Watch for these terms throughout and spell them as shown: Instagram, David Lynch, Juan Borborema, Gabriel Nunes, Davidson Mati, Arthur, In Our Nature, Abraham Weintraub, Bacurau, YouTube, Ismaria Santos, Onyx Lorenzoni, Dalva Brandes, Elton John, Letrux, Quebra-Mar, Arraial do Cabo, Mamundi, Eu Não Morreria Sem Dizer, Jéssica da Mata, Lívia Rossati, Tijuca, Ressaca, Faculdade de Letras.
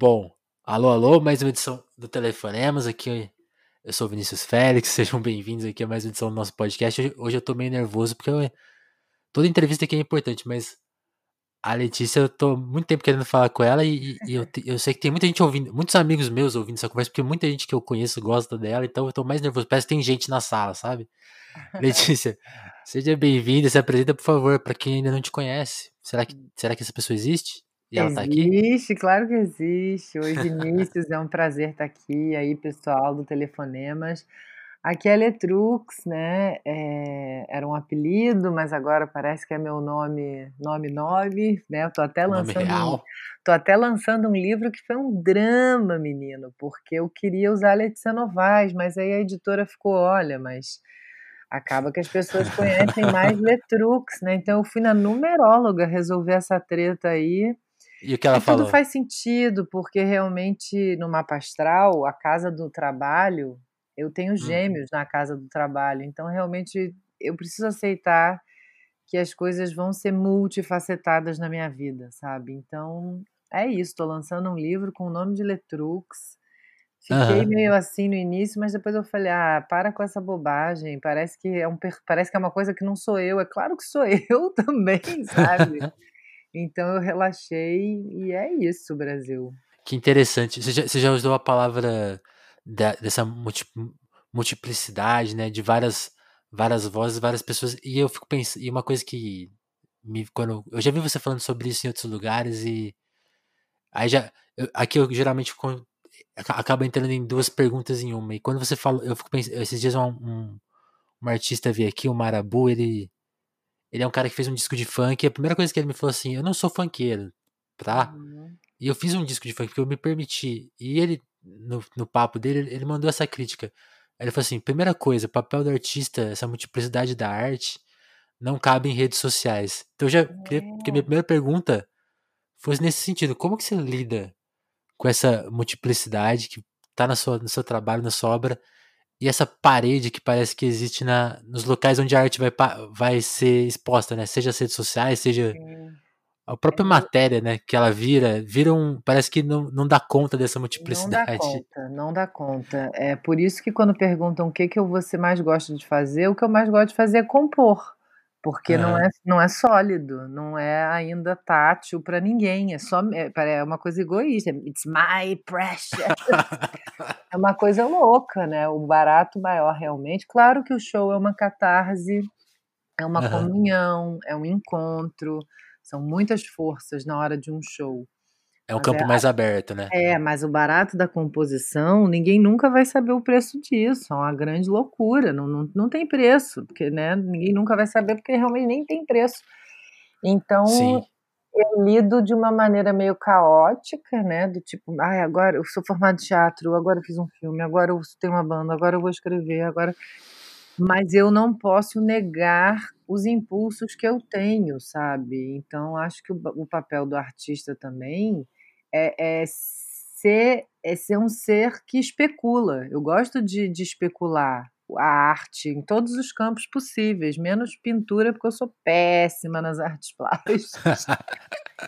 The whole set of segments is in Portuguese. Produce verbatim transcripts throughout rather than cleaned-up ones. Bom, alô, alô, mais uma edição do Telefonemas, aqui eu sou o Vinícius Félix, sejam bem-vindos aqui a mais uma edição do nosso podcast. Hoje, hoje eu tô meio nervoso porque eu, toda entrevista aqui é importante, mas a Letícia eu tô muito tempo querendo falar com ela e, e eu, eu sei que tem muita gente ouvindo, muitos amigos meus ouvindo essa conversa, porque muita gente que eu conheço gosta dela, então eu tô mais nervoso, parece que tem gente na sala, sabe? Letícia, seja bem-vinda, se apresenta por favor, pra quem ainda não te conhece, será que, será que essa pessoa existe? E ela tá aqui? Existe, claro que existe. Oi, Vinícius, é um prazer estar aqui. E aí, pessoal do Telefonemas. Aqui é Letrux, né? É, era um apelido, mas agora parece que é meu nome, nome nove, né? Eu tô até lançando, real. Tô até lançando um livro que foi um drama, menino, porque eu queria usar a Letícia Novais, mas aí a editora ficou, olha, mas acaba que as pessoas conhecem mais Letrux, né? Então eu fui na numeróloga resolver essa treta aí. E o que ela e falou? Tudo faz sentido, porque realmente no mapa astral, a casa do trabalho, eu tenho gêmeos hum. na casa do trabalho, então realmente eu preciso aceitar que as coisas vão ser multifacetadas na minha vida, sabe? Então é isso, estou lançando um livro com o nome de Letrux. Fiquei uhum. meio assim no início, mas depois eu falei, ah, para com essa bobagem, parece que é, um, parece que é uma coisa que não sou eu, é claro que sou eu também, sabe? Então eu relaxei e é isso, Brasil. Que interessante, você já, você já usou a palavra da, dessa multi, multiplicidade, né, de várias, várias vozes, várias pessoas, e eu fico pensando, e uma coisa que, me, quando eu já vi você falando sobre isso em outros lugares, e aí já, eu, aqui eu geralmente acaba entrando em duas perguntas em uma. E quando você fala, eu fico pensando, esses dias um, um, um artista veio aqui, o Marabu, ele, ele é um cara que fez um disco de funk, e a primeira coisa que ele me falou assim, eu não sou funkeiro, tá? Uhum. E eu fiz um disco de funk, porque eu me permiti. E ele, no, no papo dele, ele mandou essa crítica. Ele falou assim, primeira coisa, o papel do artista, essa multiplicidade da arte, não cabe em redes sociais. Então eu já queria que a minha primeira pergunta fosse nesse sentido, como que você lida com essa multiplicidade que está no seu trabalho, na sua obra, e essa parede que parece que existe na, nos locais onde a arte vai, vai ser exposta, né? Seja as redes sociais, seja Sim. a própria matéria, né? Que ela vira, vira um, parece que não, não dá conta dessa multiplicidade. Não dá conta, não dá conta. É por isso que quando perguntam o que, que você mais gosta de fazer, o que eu mais gosto de fazer é compor. Porque ah. não, é, não é sólido, não é ainda tátil para ninguém, é só é, é uma coisa egoísta, it's my precious, é uma coisa louca, né, o barato maior realmente, claro que o show é uma catarse, é uma uhum. comunhão, é um encontro, são muitas forças na hora de um show. É um mas campo é, mais aberto, né? É, mas o barato da composição, ninguém nunca vai saber o preço disso, é uma grande loucura, não, não, não tem preço, porque, né, ninguém nunca vai saber, porque realmente nem tem preço. Então, Sim. eu lido de uma maneira meio caótica, né, do tipo, ai, agora eu sou formado em teatro, agora eu fiz um filme, agora eu tenho uma banda, agora eu vou escrever, agora... Mas eu não posso negar os impulsos que eu tenho, sabe? Então, acho que o, o papel do artista também... É, é, ser, é ser um ser que especula. Eu gosto de, de especular a arte em todos os campos possíveis, menos pintura, porque eu sou péssima nas artes plásticas.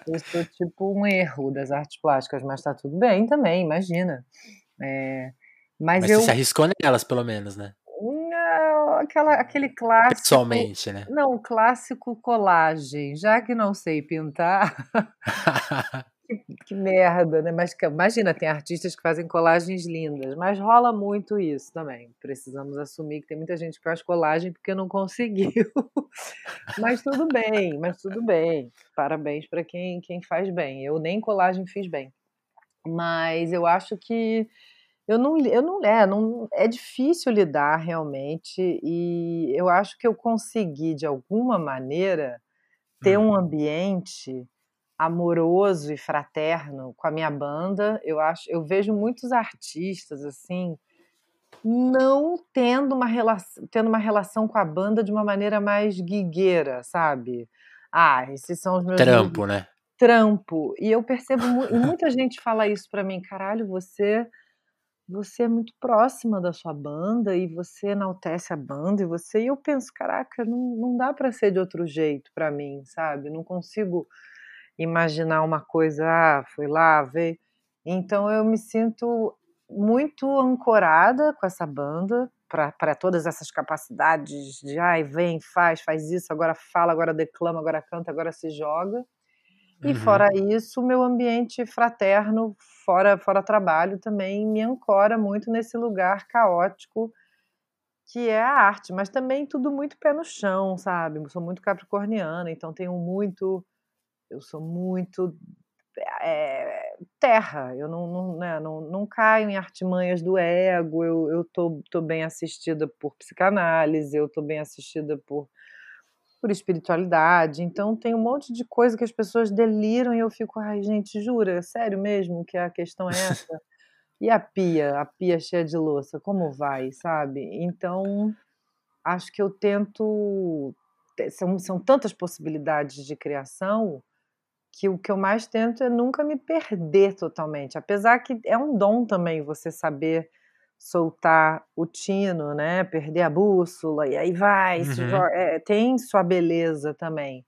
Eu sou tipo um erro das artes plásticas, mas tá tudo bem também, imagina. É, mas mas eu... você se arriscou nelas, pelo menos, né? Não, aquela, aquele clássico... Pessoalmente, né? Não, o clássico colagem. Já que não sei pintar... Que, que merda, né? Mas imagina, tem artistas que fazem colagens lindas, mas rola muito isso também. Precisamos assumir que tem muita gente que faz colagem porque não conseguiu. Mas tudo bem, mas tudo bem. Parabéns para quem, quem faz bem. Eu nem colagem fiz bem. Mas eu acho que eu não, eu não, é, não é difícil lidar realmente, e eu acho que eu consegui de alguma maneira ter um ambiente amoroso e fraterno com a minha banda. Eu acho, eu vejo muitos artistas assim não tendo uma relação, tendo uma relação com a banda de uma maneira mais guigueira, sabe? Ah, esses são os meus trampo, né? Trampo. E eu percebo mu- e muita gente fala isso para mim, caralho, você você é muito próxima da sua banda e você enaltece a banda e você e eu penso, caraca, não, não dá para ser de outro jeito para mim, sabe? Não consigo imaginar uma coisa, ah, fui lá, veio. Então eu me sinto muito ancorada com essa banda, para todas essas capacidades de ai, vem, faz, faz isso, agora fala, agora declama, agora canta, agora se joga. E uhum. fora isso, meu ambiente fraterno, fora, fora trabalho, também me ancora muito nesse lugar caótico que é a arte, mas também tudo muito pé no chão, sabe? Eu sou muito capricorniana, então tenho muito... Eu sou muito é, terra, eu não, não, né, não, não caio em artimanhas do ego, eu, eu tô, tô bem assistida por psicanálise, eu tô bem assistida por, por espiritualidade, então tem um monte de coisa que as pessoas deliram e eu fico, ai gente, jura, sério mesmo que a questão é essa? E a pia, a pia cheia de louça, como vai, sabe? Então, acho que eu tento... São, são tantas possibilidades de criação que o que eu mais tento é nunca me perder totalmente, apesar que é um dom também você saber soltar o tino, né? Perder a bússola, e aí vai, uhum. se joga, é, tem sua beleza também,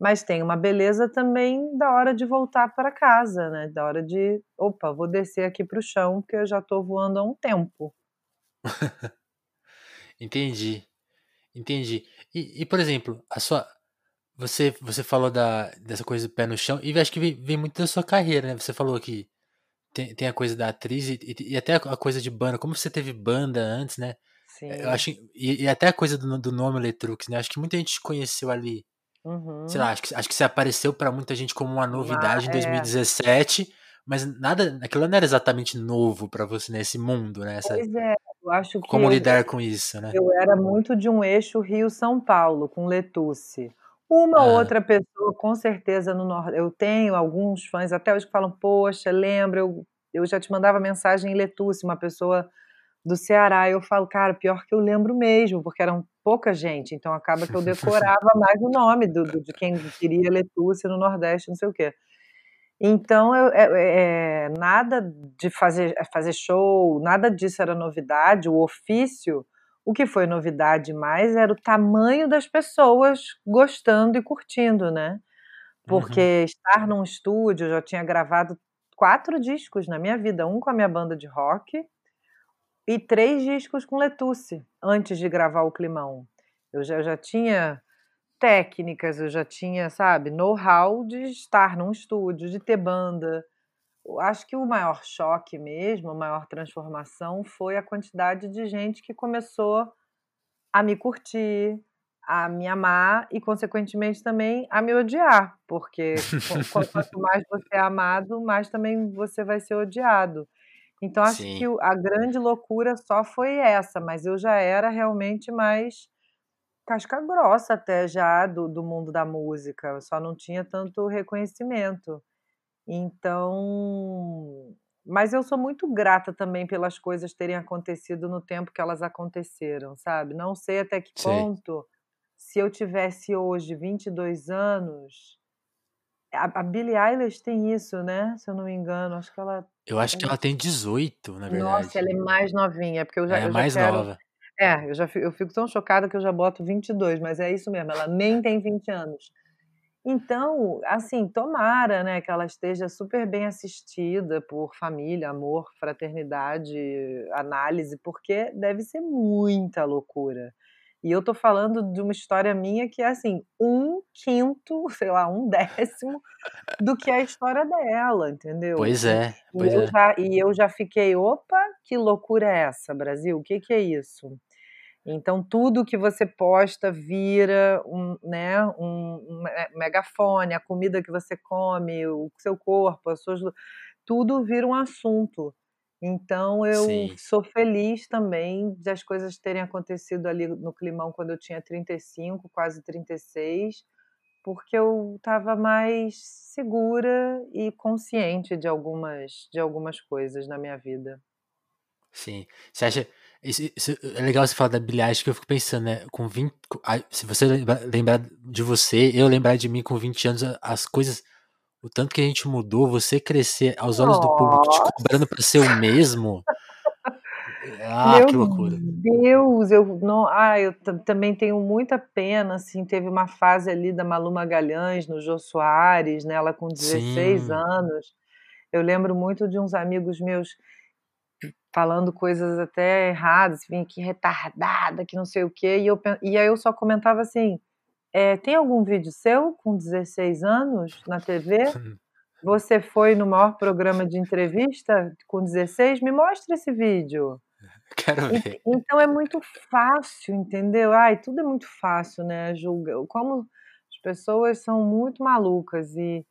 mas tem uma beleza também da hora de voltar para casa, né? Da hora de, opa, vou descer aqui para o chão porque eu já estou voando há um tempo. Entendi. Entendi. E, e, por exemplo, a sua, você, você falou da, dessa coisa do pé no chão, e acho que vem, vem muito da sua carreira, né? Você falou que tem, tem a coisa da atriz e, e, e até a coisa de banda. Como você teve banda antes, né? Sim. Eu acho, e, e até a coisa do, do nome Letrux, né? Acho que muita gente te conheceu ali. Uhum. Sei lá, acho que, acho que você apareceu pra muita gente como uma novidade ah, em dois mil e dezessete, é. Mas nada, aquilo não era exatamente novo pra você nesse mundo, né? Essa... Pois é. Eu acho que como lidar eu, com isso, né? Eu era muito de um eixo Rio-São Paulo, com Letuce. Uma ah. outra pessoa, com certeza, no Nordeste. Eu tenho alguns fãs, até hoje, que falam, poxa, lembra, eu, eu já te mandava mensagem em Letuce, uma pessoa do Ceará. Eu falo, cara, pior que eu lembro mesmo, porque eram pouca gente, então acaba que eu decorava mais o nome do, do, de quem queria Letuce no Nordeste, não sei o quê. Então, eu, é, é, nada de fazer, fazer show, nada disso era novidade, o ofício, o que foi novidade mais era o tamanho das pessoas gostando e curtindo, né? Porque uhum. estar num estúdio, eu já tinha gravado quatro discos na minha vida, um com a minha banda de rock e três discos com Letuce, antes de gravar o Climão. Eu já, eu já tinha... técnicas, eu já tinha, sabe, know-how de estar num estúdio, de ter banda. Eu acho que o maior choque mesmo, a maior transformação foi a quantidade de gente que começou a me curtir, a me amar e, consequentemente, também a me odiar, porque quanto mais você é amado, mais também você vai ser odiado. Então, acho Sim. que a grande loucura só foi essa, mas eu já era realmente mais... casca grossa até já do, do mundo da música, eu só não tinha tanto reconhecimento, então, mas eu sou muito grata também pelas coisas terem acontecido no tempo que elas aconteceram, sabe, não sei até que ponto, se eu tivesse hoje vinte e dois anos, a, a Billie Eilish tem isso, né, se eu não me engano, acho que ela... Eu acho que ela tem dezoito, na verdade. Nossa, ela é mais novinha, porque eu já, é, eu já mais quero... nova. É, eu já fico, eu fico tão chocada que eu já boto vinte e dois, mas é isso mesmo, ela nem tem vinte anos. Então, assim, tomara, né, que ela esteja super bem assistida por família, amor, fraternidade, análise, porque deve ser muita loucura. E eu tô falando de uma história minha que é, assim, um quinto, sei lá, um décimo do que é a história dela, entendeu? Pois é, pois e eu é. Já, e eu já fiquei, opa, que loucura é essa, Brasil? O que que é isso? Então, tudo que você posta vira um, né, um megafone, a comida que você come, o seu corpo, as suas... Tudo vira um assunto. Então, eu Sim. sou feliz também das coisas terem acontecido ali no Climão quando eu tinha trinta e cinco, quase trinta e seis, porque eu estava mais segura e consciente de algumas, de algumas coisas na minha vida. Sim. Você acha... Isso, isso é legal você falar da Billie Eilish, que eu fico pensando, né? Com vinte, se você lembrar de você, eu lembrar de mim com vinte anos, as coisas... O tanto que a gente mudou, você crescer aos olhos Nossa. Do público te cobrando para ser o mesmo. Ah, Meu que loucura. Meu Deus, eu, não, ah, eu também tenho muita pena, assim, teve uma fase ali da Malu Magalhães, no Jô Soares, né, ela com dezesseis Sim. anos. Eu lembro muito de uns amigos meus falando coisas até erradas, vinha que retardada, que não sei o quê, e, eu, e aí eu só comentava assim, é, tem algum vídeo seu com dezesseis anos na T V? Você foi no maior programa de entrevista com dezesseis? Me mostra esse vídeo. Quero ver. E, então é muito fácil, entendeu? Ai, tudo é muito fácil, né? Julga, como as pessoas são muito malucas, e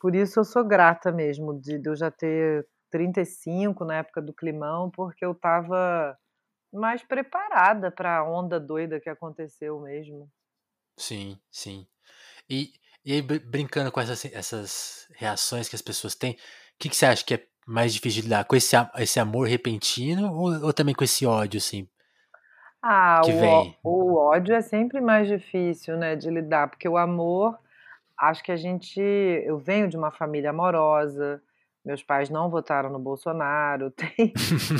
por isso eu sou grata mesmo de, de eu já ter trinta e cinco na época do Climão, porque eu estava mais preparada para a onda doida que aconteceu mesmo. Sim, sim. E, e aí, brincando com essas, essas reações que as pessoas têm, o que, que você acha que é mais difícil de lidar? Com esse, esse amor repentino ou, ou também com esse ódio, assim? Ah, que o, vem? O ódio é sempre mais difícil, né, de lidar, porque o amor, acho que a gente... Eu venho de uma família amorosa, meus pais não votaram no Bolsonaro, tem,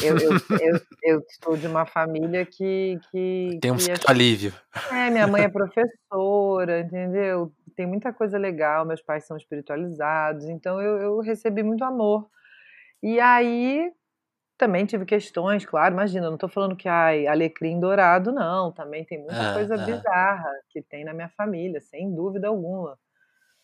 eu, eu, eu, eu estou de uma família que... que tem um que acha, alívio. É, minha mãe é professora, entendeu? Tem muita coisa legal, meus pais são espiritualizados, então eu, eu recebi muito amor. E aí, também tive questões, claro, imagina, eu não estou falando que ai, alecrim dourado, não, também tem muita ah, coisa ah. bizarra que tem na minha família, sem dúvida alguma.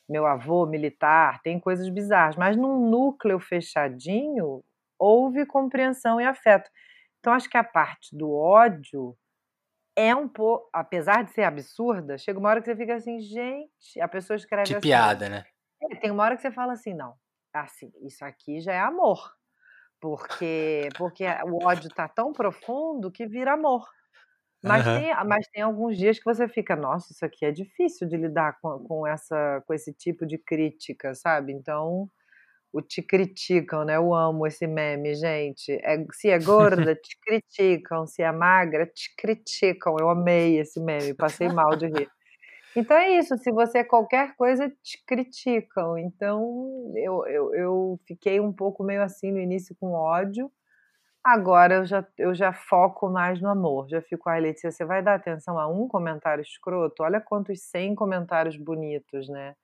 Meu avô militar, tem coisas bizarras, mas num núcleo fechadinho houve compreensão e afeto. Então acho que a parte do ódio é um pouco, apesar de ser absurda, chega uma hora que você fica assim, gente, a pessoa escreve que assim. Que piada, né? Tem uma hora que você fala assim, não, assim, isso aqui já é amor, porque, porque o ódio tá tão profundo que vira amor. Mas, uhum. tem, mas tem alguns dias que você fica, nossa, isso aqui é difícil de lidar com, com, essa, com esse tipo de crítica, sabe? Então, o te criticam, né? Eu amo esse meme, gente. É, se é gorda, te criticam. Se é magra, te criticam. Eu amei esse meme, passei mal de rir. Então é isso, se você é qualquer coisa, te criticam. Então, eu, eu, eu fiquei um pouco meio assim no início com ódio. Agora eu já, eu já foco mais no amor, já fico, ai, Letícia, você vai dar atenção a um comentário escroto? Olha quantos cem comentários bonitos, né?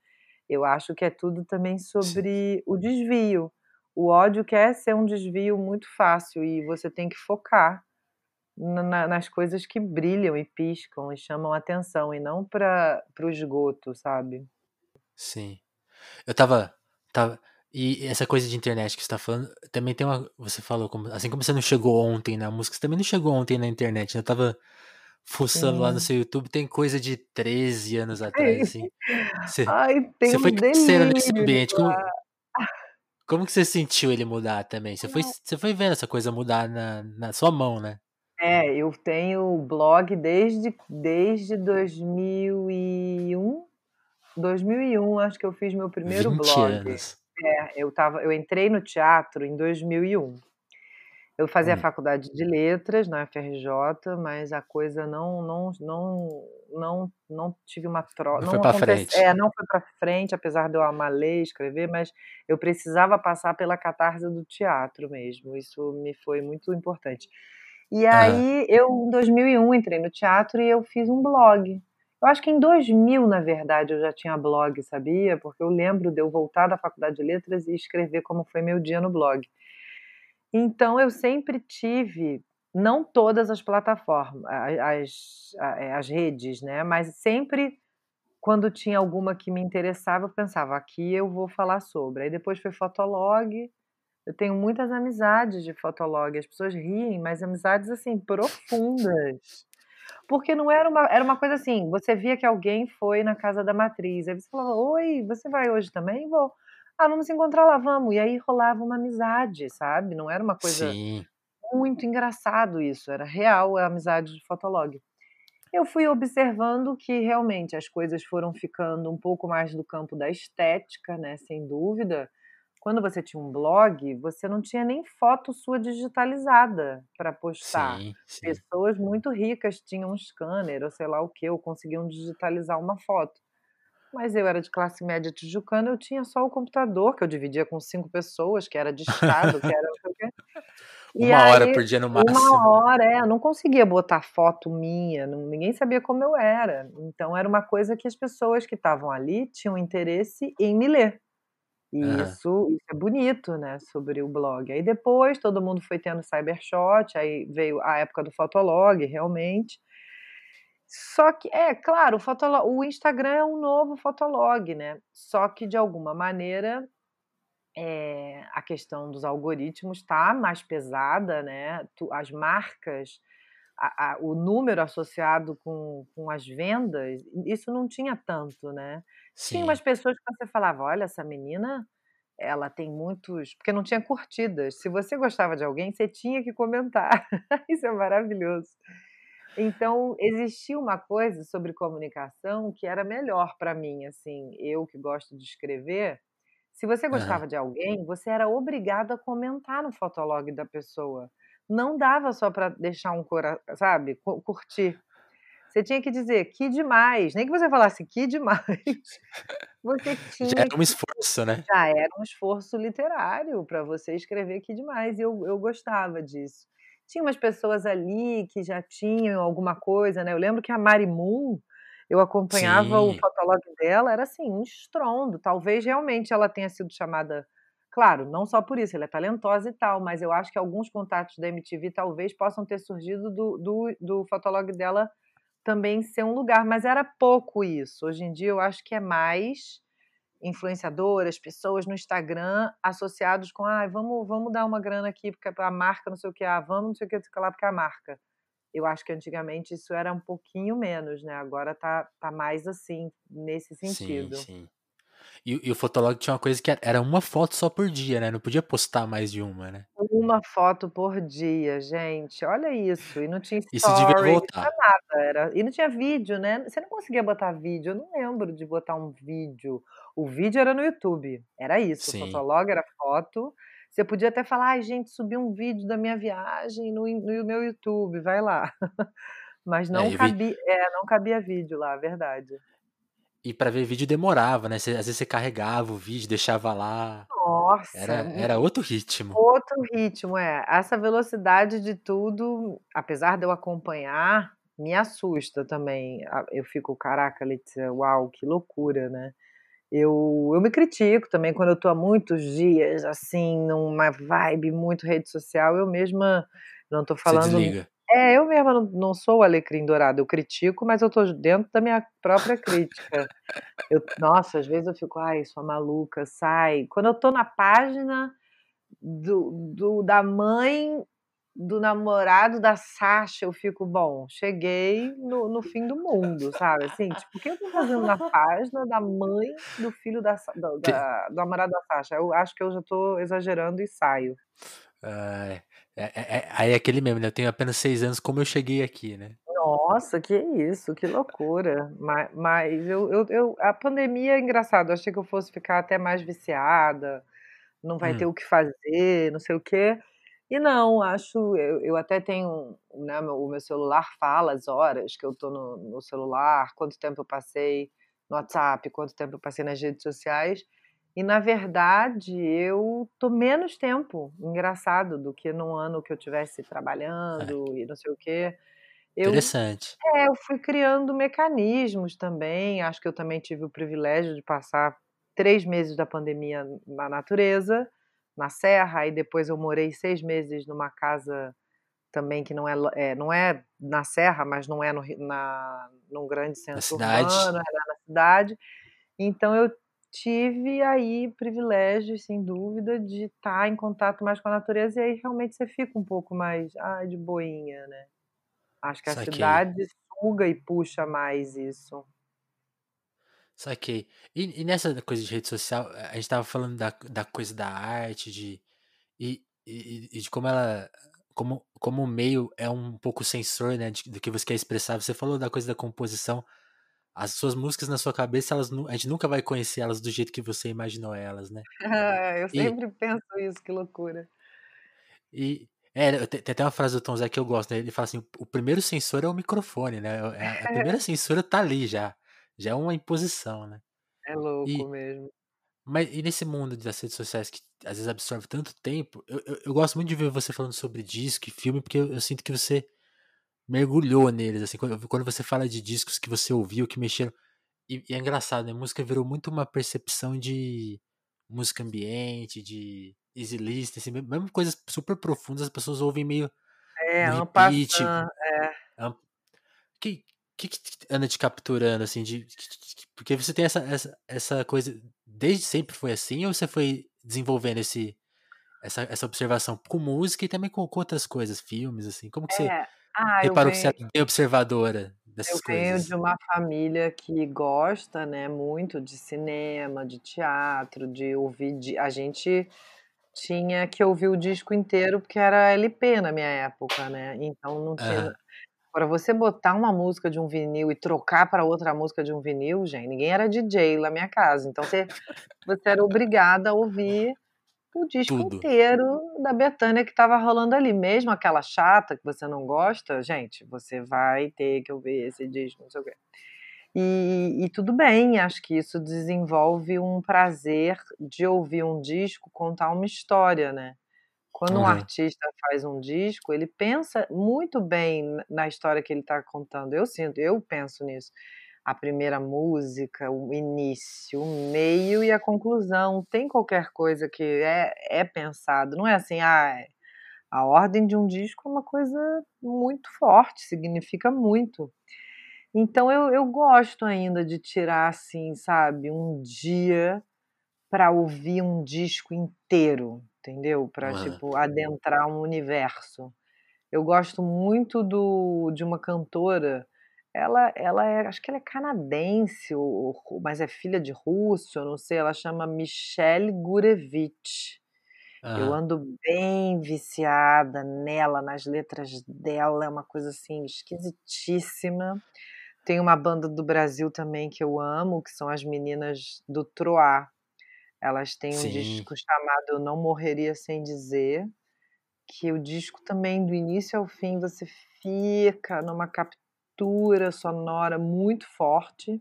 Eu acho que é tudo também sobre o desvio. O ódio quer ser um desvio muito fácil e você tem que focar na, nas coisas que brilham e piscam e chamam atenção, e não para o esgoto, sabe? Sim. Eu tava... tava... E essa coisa de internet que você tá falando, também tem uma... Você falou, como, assim como você não chegou ontem na música, você também não chegou ontem na internet, né? Eu tava fuçando é. lá no seu YouTube, tem coisa de treze anos atrás, assim. Você, ai, tem você um foi crescendo nesse ambiente. Como, como que você sentiu ele mudar também? Você foi, você foi vendo essa coisa mudar na, na sua mão, né? É, eu tenho blog desde, desde dois mil e um. dois mil e um, acho que eu fiz meu primeiro blog. vinte anos. É, eu, tava, eu entrei no teatro em dois mil e um, eu fazia hum. a Faculdade de Letras na U F R J, mas a coisa não, não, não, não, não tive uma troca, não, não foi para frente, é, não foi para frente, apesar de eu amar ler, escrever, mas eu precisava passar pela catarse do teatro mesmo, isso me foi muito importante, e aí ah. eu em dois mil e um entrei no teatro e eu fiz um blog. Eu acho que em dois mil, na verdade, eu já tinha blog, sabia? Porque eu lembro de eu voltar da Faculdade de Letras e escrever como foi meu dia no blog. Então, eu sempre tive, não todas as plataformas, as, as redes, né? Mas sempre, quando tinha alguma que me interessava, eu pensava, aqui eu vou falar sobre. Aí depois foi Fotolog. Eu tenho muitas amizades de Fotolog. As pessoas riem, mas amizades, assim, profundas. Porque não era uma, era uma coisa assim, você via que alguém foi na casa da matriz, aí você falava, oi, você vai hoje também? Vou. Ah, vamos se encontrar lá, vamos. E aí rolava uma amizade, sabe? Não era uma coisa... Sim. Muito engraçado isso, era real a amizade de Fotolog. Eu fui observando que realmente as coisas foram ficando um pouco mais do campo da estética, né, sem dúvida. Quando você tinha um blog, você não tinha nem foto sua digitalizada para postar. Sim, sim. Pessoas muito ricas tinham um scanner, ou sei lá o quê, ou conseguiam digitalizar uma foto. Mas eu era de classe média tijucana, eu tinha só o computador, que eu dividia com cinco pessoas, que era de estado, que era... E uma aí, hora por dia no máximo. Uma hora, é. Eu não conseguia botar foto minha, não, ninguém sabia como eu era. Então era uma coisa que as pessoas que estavam ali tinham interesse em me ler. E Aham. isso, isso é bonito, né, sobre o blog. Aí depois todo mundo foi tendo Cybershot, aí veio a época do Fotolog, realmente. Só que, é claro, o, Fotolog, o Instagram é um novo Fotolog, né? Só que, de alguma maneira, é, a questão dos algoritmos está mais pesada, né? Tu, as marcas, a, a, o número associado com, com as vendas, isso não tinha tanto, né? Sim. Tinha umas pessoas que você falava, olha, essa menina, ela tem muitos... Porque não tinha curtidas. Se você gostava de alguém, você tinha que comentar. Isso é maravilhoso. Então, existia uma coisa sobre comunicação que era melhor para mim, assim, eu que gosto de escrever. Se você gostava uhum. de alguém, você era obrigado a comentar no Fotolog da pessoa. Não dava só para deixar um coração, sabe, curtir. Você tinha que dizer, que demais. Nem que você falasse, que demais. Você tinha... Já era um esforço, né? Já era um esforço literário para você escrever que demais. E eu, eu gostava disso. Tinha umas pessoas ali que já tinham alguma coisa, né? Eu lembro que a Mari Moon, eu acompanhava Sim. o Fotolog dela, era assim, um estrondo. Talvez realmente ela tenha sido chamada... Claro, não só por isso, ela é talentosa e tal, mas eu acho que alguns contatos da M T V talvez possam ter surgido do, do, do Fotolog dela também ser um lugar. Mas era pouco isso. Hoje em dia eu acho que é mais... influenciadoras, pessoas no Instagram associados com, ah, vamos, vamos dar uma grana aqui porque a marca não sei o que, ah, vamos não sei o que, não sei o que lá porque a marca. Eu acho que antigamente isso era um pouquinho menos, né? Agora tá, tá mais assim, nesse sentido. Sim, sim. E, e o Fotolog tinha uma coisa que era uma foto só por dia, né? Não podia postar mais de uma, né? Uma foto por dia, gente. Olha isso. E não tinha story, isso devia voltar. Não tinha nada. Era... E não tinha vídeo, né? Você não conseguia botar vídeo. Eu não lembro de botar um vídeo. O vídeo era no YouTube. Era isso. Sim. O Fotolog era foto. Você podia até falar, ai, gente, subi um vídeo da minha viagem no, no meu YouTube. Vai lá. Mas não, é, cabia... Vi... É, não cabia vídeo lá, verdade. E pra ver vídeo demorava, né? Às vezes você carregava o vídeo, deixava lá. Nossa! Era, era outro ritmo. Outro ritmo, é. Essa velocidade de tudo, apesar de eu acompanhar, me assusta também. Eu fico, caraca, Letícia, uau, que loucura, né? Eu, eu me critico também quando eu tô há muitos dias, assim, numa vibe muito rede social. Eu mesma, não tô falando... Você desliga. É, eu mesma não, não sou o alecrim dourado, eu critico, mas eu tô dentro da minha própria crítica. Eu, nossa, às vezes eu fico, ai, sua maluca, sai. Quando eu tô na página do, do, da mãe, do namorado da Sasha, eu fico, bom, cheguei no, no fim do mundo, sabe? Assim, tipo, o que eu tô fazendo na página da mãe do filho da, da, da, do namorado da Sasha? Eu acho que eu já tô exagerando e saio. É... Aí é, é, é, é aquele mesmo, né? Eu tenho apenas seis anos, como eu cheguei aqui, né? Nossa, que isso, que loucura. Mas, mas eu, eu, eu, a pandemia é engraçado, eu achei que eu fosse ficar até mais viciada, não vai hum. ter o que fazer, não sei o quê. E não, acho, eu, eu até tenho, né, meu, o meu celular fala as horas que eu tô no, no celular, quanto tempo eu passei no WhatsApp, quanto tempo eu passei nas redes sociais. E, na verdade, eu tô menos tempo, engraçado, do que num ano que eu estivesse trabalhando é. e não sei o quê. Eu, Interessante. É, eu fui criando mecanismos também. Acho que eu também tive o privilégio de passar três meses da pandemia na natureza, na serra, e depois eu morei seis meses numa casa também que não é, é, não é na serra, mas não é no, na, num grande centro urbano, é na cidade. Então, eu tive aí privilégios, sem dúvida, de estar em contato mais com a natureza, e aí realmente você fica um pouco mais ah, de boinha, né? Acho que a Saquei. cidade suga e puxa mais isso. Saquei. E, e nessa coisa de rede social, a gente tava falando da, da coisa da arte, de, e, e, e de como ela... Como, como o meio é um pouco sensor, né, de, do que você quer expressar. Você falou da coisa da composição. As suas músicas na sua cabeça, elas, a gente nunca vai conhecer elas do jeito que você imaginou elas, né? Ah, eu sempre e, penso isso, que loucura. E é, tem até uma frase do Tom Zé que eu gosto, né? Ele fala assim, o primeiro censor é o microfone, né? A, a primeira censura tá ali já, já é uma imposição, né? É louco e, mesmo. Mas e nesse mundo das redes sociais que às vezes absorve tanto tempo, eu, eu, eu gosto muito de ver você falando sobre disco e filme, porque eu, eu sinto que você... mergulhou neles, assim, quando você fala de discos que você ouviu, que mexeram, e, e é engraçado, né, a música virou muito uma percepção de, música ambiente, de easy listening, assim, mesmo coisas super profundas, as pessoas ouvem meio é, repeat. É. O que, que, que anda te capturando, assim, de, porque você tem essa, essa, essa coisa, desde sempre foi assim, ou você foi desenvolvendo esse, essa, essa observação com música e também com, com outras coisas, filmes, assim, como que é. você ah, reparou venho... que você é bem observadora dessas eu coisas? Eu venho de uma família que gosta, né, muito de cinema, de teatro, de ouvir, de... a gente tinha que ouvir o disco inteiro porque era L P na minha época, né, então não tinha... Ah. Agora, você botar uma música de um vinil e trocar para outra música de um vinil, gente, ninguém era D J lá na minha casa, então você, você era obrigada a ouvir o disco Tudo. inteiro da Bethânia que estava rolando ali, mesmo aquela chata que você não gosta, gente, você vai ter que ouvir esse disco, não sei o quê. E, e tudo bem, acho que isso desenvolve um prazer de ouvir um disco contar uma história, né? Quando um uhum. artista faz um disco, ele pensa muito bem na história que ele está contando. Eu sinto, eu penso nisso. A primeira música, o início, o meio e a conclusão. Tem qualquer coisa que é, é pensado. Não é assim, ah, a ordem de um disco é uma coisa muito forte, significa muito. Então eu, eu gosto ainda de tirar, assim, sabe, um dia para ouvir um disco inteiro. Entendeu? Para tipo, adentrar um universo. Eu gosto muito do, de uma cantora, ela, ela é, acho que ela é canadense, ou, mas é filha de russo, eu não sei, ela chama Michelle Gurevich. Uhum. Eu ando bem viciada nela, nas letras dela, é uma coisa assim, esquisitíssima. Tem uma banda do Brasil também que eu amo, que são as meninas do Troá. Elas têm um Sim. disco chamado Eu Não Morreria Sem Dizer, que o disco também, do início ao fim, você fica numa captura sonora muito forte.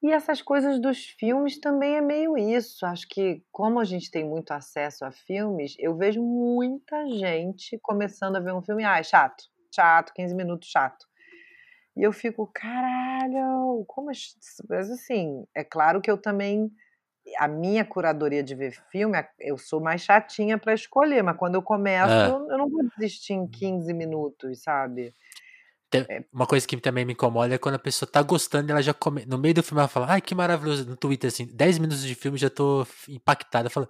E essas coisas dos filmes também é meio isso. Acho que, como a gente tem muito acesso a filmes, eu vejo muita gente começando a ver um filme, ah, é chato, chato, quinze minutos, chato. E eu fico, caralho, como é... Mas, assim, é claro que eu também... A minha curadoria de ver filme, eu sou mais chatinha para escolher, mas quando eu começo, ah. eu, eu não vou desistir em quinze minutos, sabe? Tem, é. Uma coisa que também me incomoda é quando a pessoa tá gostando, ela já come, no meio do filme ela fala, ai, que maravilhoso, no Twitter, assim, dez minutos de filme, já tô impactada, eu falo,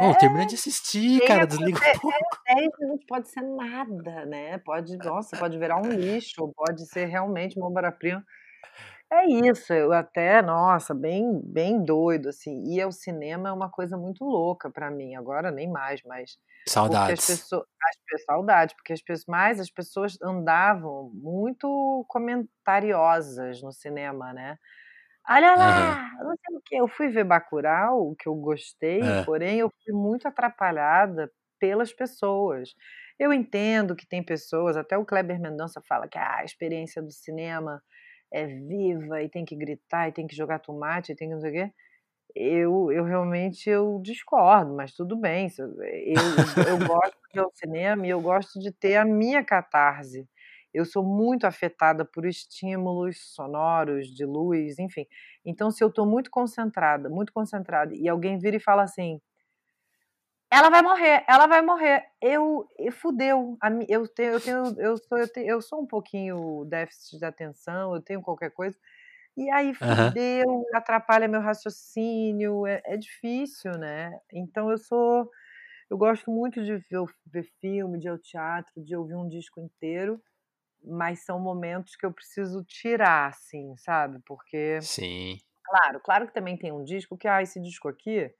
oh, é, termina de assistir, cara, desliga um pouco. dez minutos pode ser nada, né? Pode, nossa, pode virar um lixo, pode ser realmente uma obra-prima. É isso, eu até, nossa, bem, bem doido, assim, ir ao cinema é uma coisa muito louca pra mim, agora nem mais, mas... Saudades. Porque as pessoas, as, saudades, porque as pessoas, mais as pessoas andavam muito comentariosas no cinema, né? Olha lá, uhum. não sei o quê, eu fui ver Bacurau, que eu gostei, uhum. porém eu fui muito atrapalhada pelas pessoas. Eu entendo que tem pessoas, até o Kleber Mendonça fala que ah, a experiência do cinema... é viva e tem que gritar e tem que jogar tomate e tem que não sei o quê. Eu, eu realmente eu discordo, mas tudo bem. Eu, eu gosto de ir ao cinema e eu gosto de ter a minha catarse. Eu sou muito afetada por estímulos sonoros, de luz, enfim. Então, se eu estou muito concentrada, muito concentrada, e alguém vira e fala assim, ela vai morrer, ela vai morrer. Eu, eu fudeu. Eu, tenho, eu, tenho, eu, sou, eu, tenho, eu sou um pouquinho déficit de atenção, eu tenho qualquer coisa. E aí fudeu, uhum. atrapalha meu raciocínio. É, é difícil, né? Então eu sou. Eu gosto muito de ver, ver filme, de ir ao teatro, de ouvir um disco inteiro, mas são momentos que eu preciso tirar, assim, sabe? Porque. Sim. Claro, claro que também tem um disco que, ah, esse disco aqui.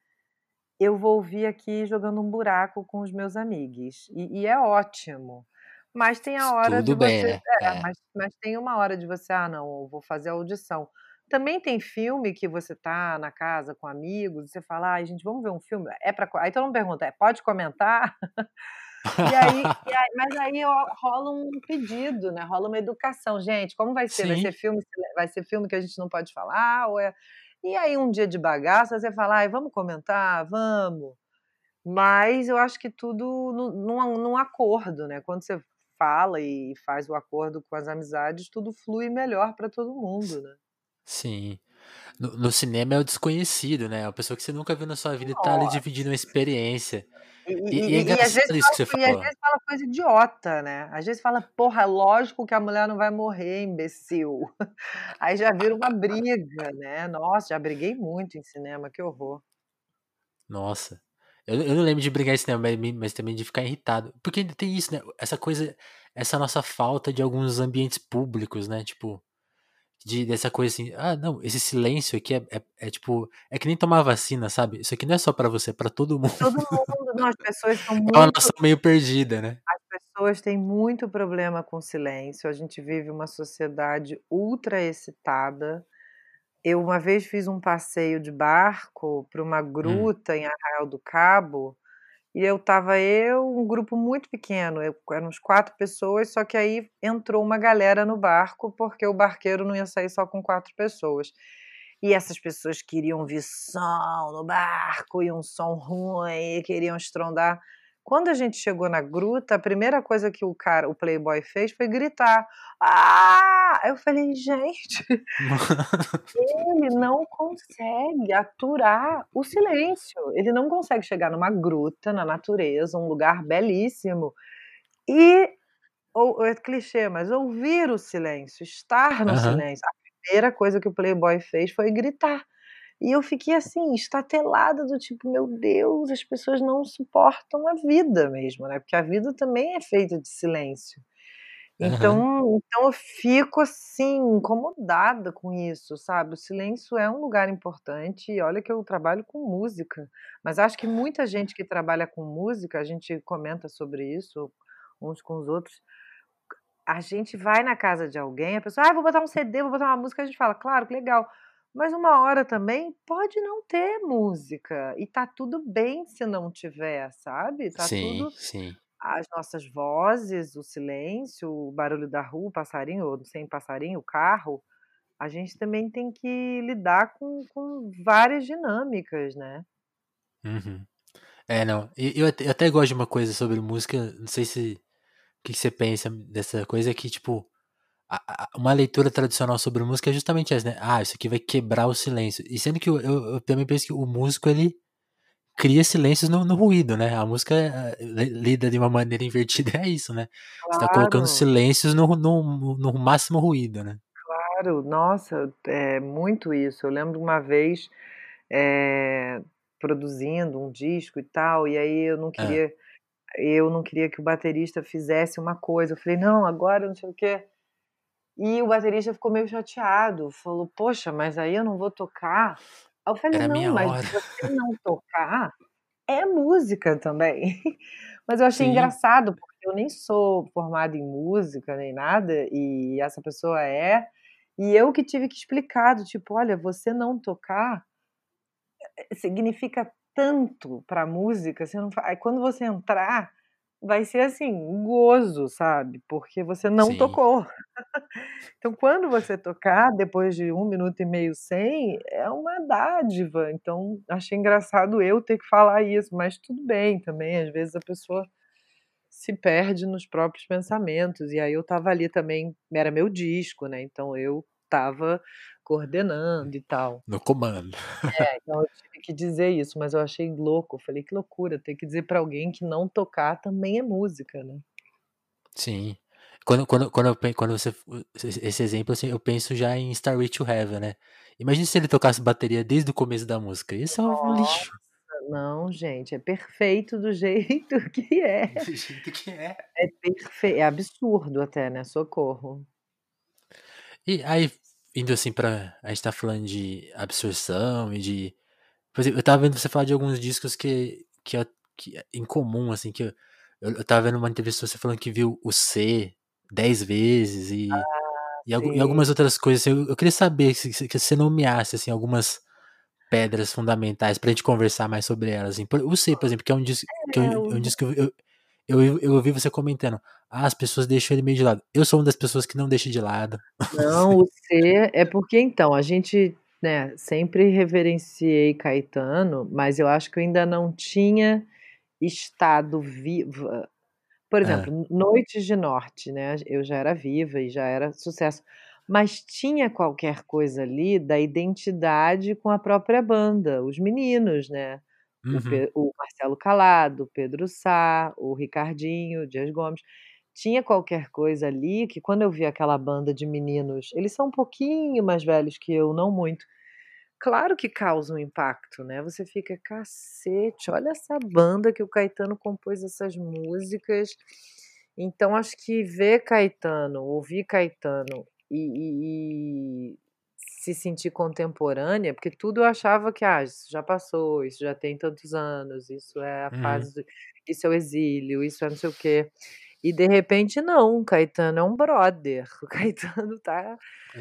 Eu vou ouvir aqui jogando um buraco com os meus amigos. E, e é ótimo. Mas tem a hora Tudo de bem, você... Né? É, é. Mas, mas tem uma hora de você... Ah, não, eu vou fazer a audição. Também tem filme que você tá na casa com amigos e você fala, ai, gente, vamos ver um filme? É pra... Aí todo mundo pergunta, é, pode comentar? e, aí, e aí, mas aí ó, rola um pedido, né? Rola uma educação. Gente, como vai ser? Vai ser, filme, vai ser filme que a gente não pode falar? Ou é... E aí um dia de bagaça, você fala, ai, vamos comentar, vamos. Mas eu acho que tudo num, num acordo, né? Quando você fala e faz o acordo com as amizades, tudo flui melhor para todo mundo, né? Sim. No, no cinema é o desconhecido, né? A pessoa que você nunca viu na sua vida está ali dividindo uma experiência. E, e, e, é e, às, vezes isso fala, que você falou. E às vezes fala coisa idiota, né? Às vezes fala, porra, lógico que a mulher não vai morrer, imbecil. Aí já vira uma briga, né? Nossa, já briguei muito em cinema, que horror. Nossa. Eu, eu não lembro de brigar em cinema, mas, mas também de ficar irritado. Porque ainda tem isso, né? Essa coisa, essa nossa falta de alguns ambientes públicos, né? Tipo, de, dessa coisa assim, ah, não, esse silêncio aqui é, é, é tipo, é que nem tomar vacina, sabe? Isso aqui não é só pra você, é pra todo mundo. Todo mundo, não, as pessoas estão muito... É uma noção meio perdida, né? As pessoas têm muito problema com silêncio, a gente vive uma sociedade ultra excitada. Eu uma vez fiz um passeio de barco para uma gruta hum. em Arraial do Cabo, e eu tava eu, um grupo muito pequeno, eu, eram uns quatro pessoas, só que aí entrou uma galera no barco, porque o barqueiro não ia sair só com quatro pessoas. E essas pessoas queriam ouvir som no barco, e um som ruim, e queriam estrondar. Quando a gente chegou na gruta, a primeira coisa que o cara, o Playboy fez foi gritar. Ah! Eu falei, gente, ele não consegue aturar o silêncio. Ele não consegue chegar numa gruta, na natureza, um lugar belíssimo. E, ou, é clichê, mas ouvir o silêncio, estar no uhum. silêncio. A primeira coisa que o Playboy fez foi gritar. E eu fiquei assim, estatelada, do tipo, meu Deus, as pessoas não suportam a vida mesmo, né? Porque a vida também é feita de silêncio. Então, uhum. então eu fico assim, incomodada com isso, sabe? O silêncio é um lugar importante, e olha que eu trabalho com música, mas acho que muita gente que trabalha com música, a gente comenta sobre isso uns com os outros, a gente vai na casa de alguém, a pessoa, ah, vou botar um C D, vou botar uma música, a gente fala, claro, que legal. Mas uma hora também pode não ter música, e tá tudo bem se não tiver, sabe? Tá sim, tudo... sim. As nossas vozes, o silêncio, o barulho da rua, o passarinho, ou sem passarinho, o carro, a gente também tem que lidar com, com várias dinâmicas, né? Uhum. É, não, eu, eu até gosto de uma coisa sobre música, não sei se o que você pensa dessa coisa, que tipo... uma leitura tradicional sobre música é justamente essa, né? Ah, isso aqui vai quebrar o silêncio. E sendo que eu, eu, eu também penso que o músico, ele cria silêncios no, no ruído, né? A música lida de uma maneira invertida, é isso, né? Claro. Você tá colocando silêncios no, no, no máximo ruído, né? Claro, nossa, é muito isso. Eu lembro uma vez é, produzindo um disco e tal, e aí eu não queria, ah. eu não queria que o baterista fizesse uma coisa. Eu falei, não, agora não sei o quê. E o baterista ficou meio chateado, falou, poxa, mas aí eu não vou tocar. Aí eu falei, era não, mas hora. Você não tocar é música também. Mas eu achei Sim. engraçado, porque eu nem sou formada em música, nem nada, e essa pessoa é, e eu que tive que explicar, do tipo, olha, você não tocar significa tanto pra música, você não... aí quando você entrar, vai ser assim, um gozo, sabe? Porque você não Sim. tocou. Então, quando você tocar, depois de um minuto e meio sem, é uma dádiva. Então, achei engraçado eu ter que falar isso, mas tudo bem também. Às vezes a pessoa se perde nos próprios pensamentos. E aí eu tava ali também, era meu disco, né? Então, eu tava coordenando e tal. No comando. É, então eu tive que dizer isso, mas eu achei louco, eu falei que loucura, ter que dizer pra alguém que não tocar também é música, né? Sim. Quando, quando, quando, eu, quando você, esse exemplo, assim, eu penso já em Stairway to Heaven, né? Imagina se ele tocasse bateria desde o começo da música, isso Nossa, é um lixo. Não, gente, é perfeito do jeito que é. Do jeito que é. É, perfe... é absurdo até, né? Socorro. E aí, indo assim pra... A gente tá falando de absorção e de... Por exemplo, eu tava vendo você falar de alguns discos que... que, é, que é incomum, assim, que... Eu, eu tava vendo uma entrevista você falando que viu o C dez vezes e... Ah, e, e algumas outras coisas, assim. Eu, eu queria saber que, que você nomeasse, assim, algumas pedras fundamentais pra gente conversar mais sobre elas, assim. O C, por exemplo, que é um disco que eu, um disco que eu, eu, Eu, eu ouvi você comentando, ah, as pessoas deixam ele meio de lado. Eu sou uma das pessoas que não deixa de lado. Não, o C é porque, então, a gente, né, sempre reverenciei Caetano, mas eu acho que eu ainda não tinha estado viva. Por exemplo, ah. Noites de Norte, né, eu já era viva e já era sucesso. mas tinha qualquer coisa ali da identidade com a própria banda, os meninos, né? Uhum. O, Pe- o Marcelo Calado, o Pedro Sá, o Ricardinho, o Dias Gomes. Tinha qualquer coisa ali que, quando eu vi aquela banda de meninos, eles são um pouquinho mais velhos que eu, não muito. Claro que causa um impacto, né? Você fica, cacete, olha essa banda que o Caetano compôs essas músicas. Então, acho que ver Caetano, ouvir Caetano e, e, e se sentir contemporânea, porque tudo eu achava que, ah, isso já passou, isso já tem tantos anos, isso é a fase, do, isso é o exílio, isso é não sei o quê. E, de repente, não, o Caetano é um brother. O Caetano tá...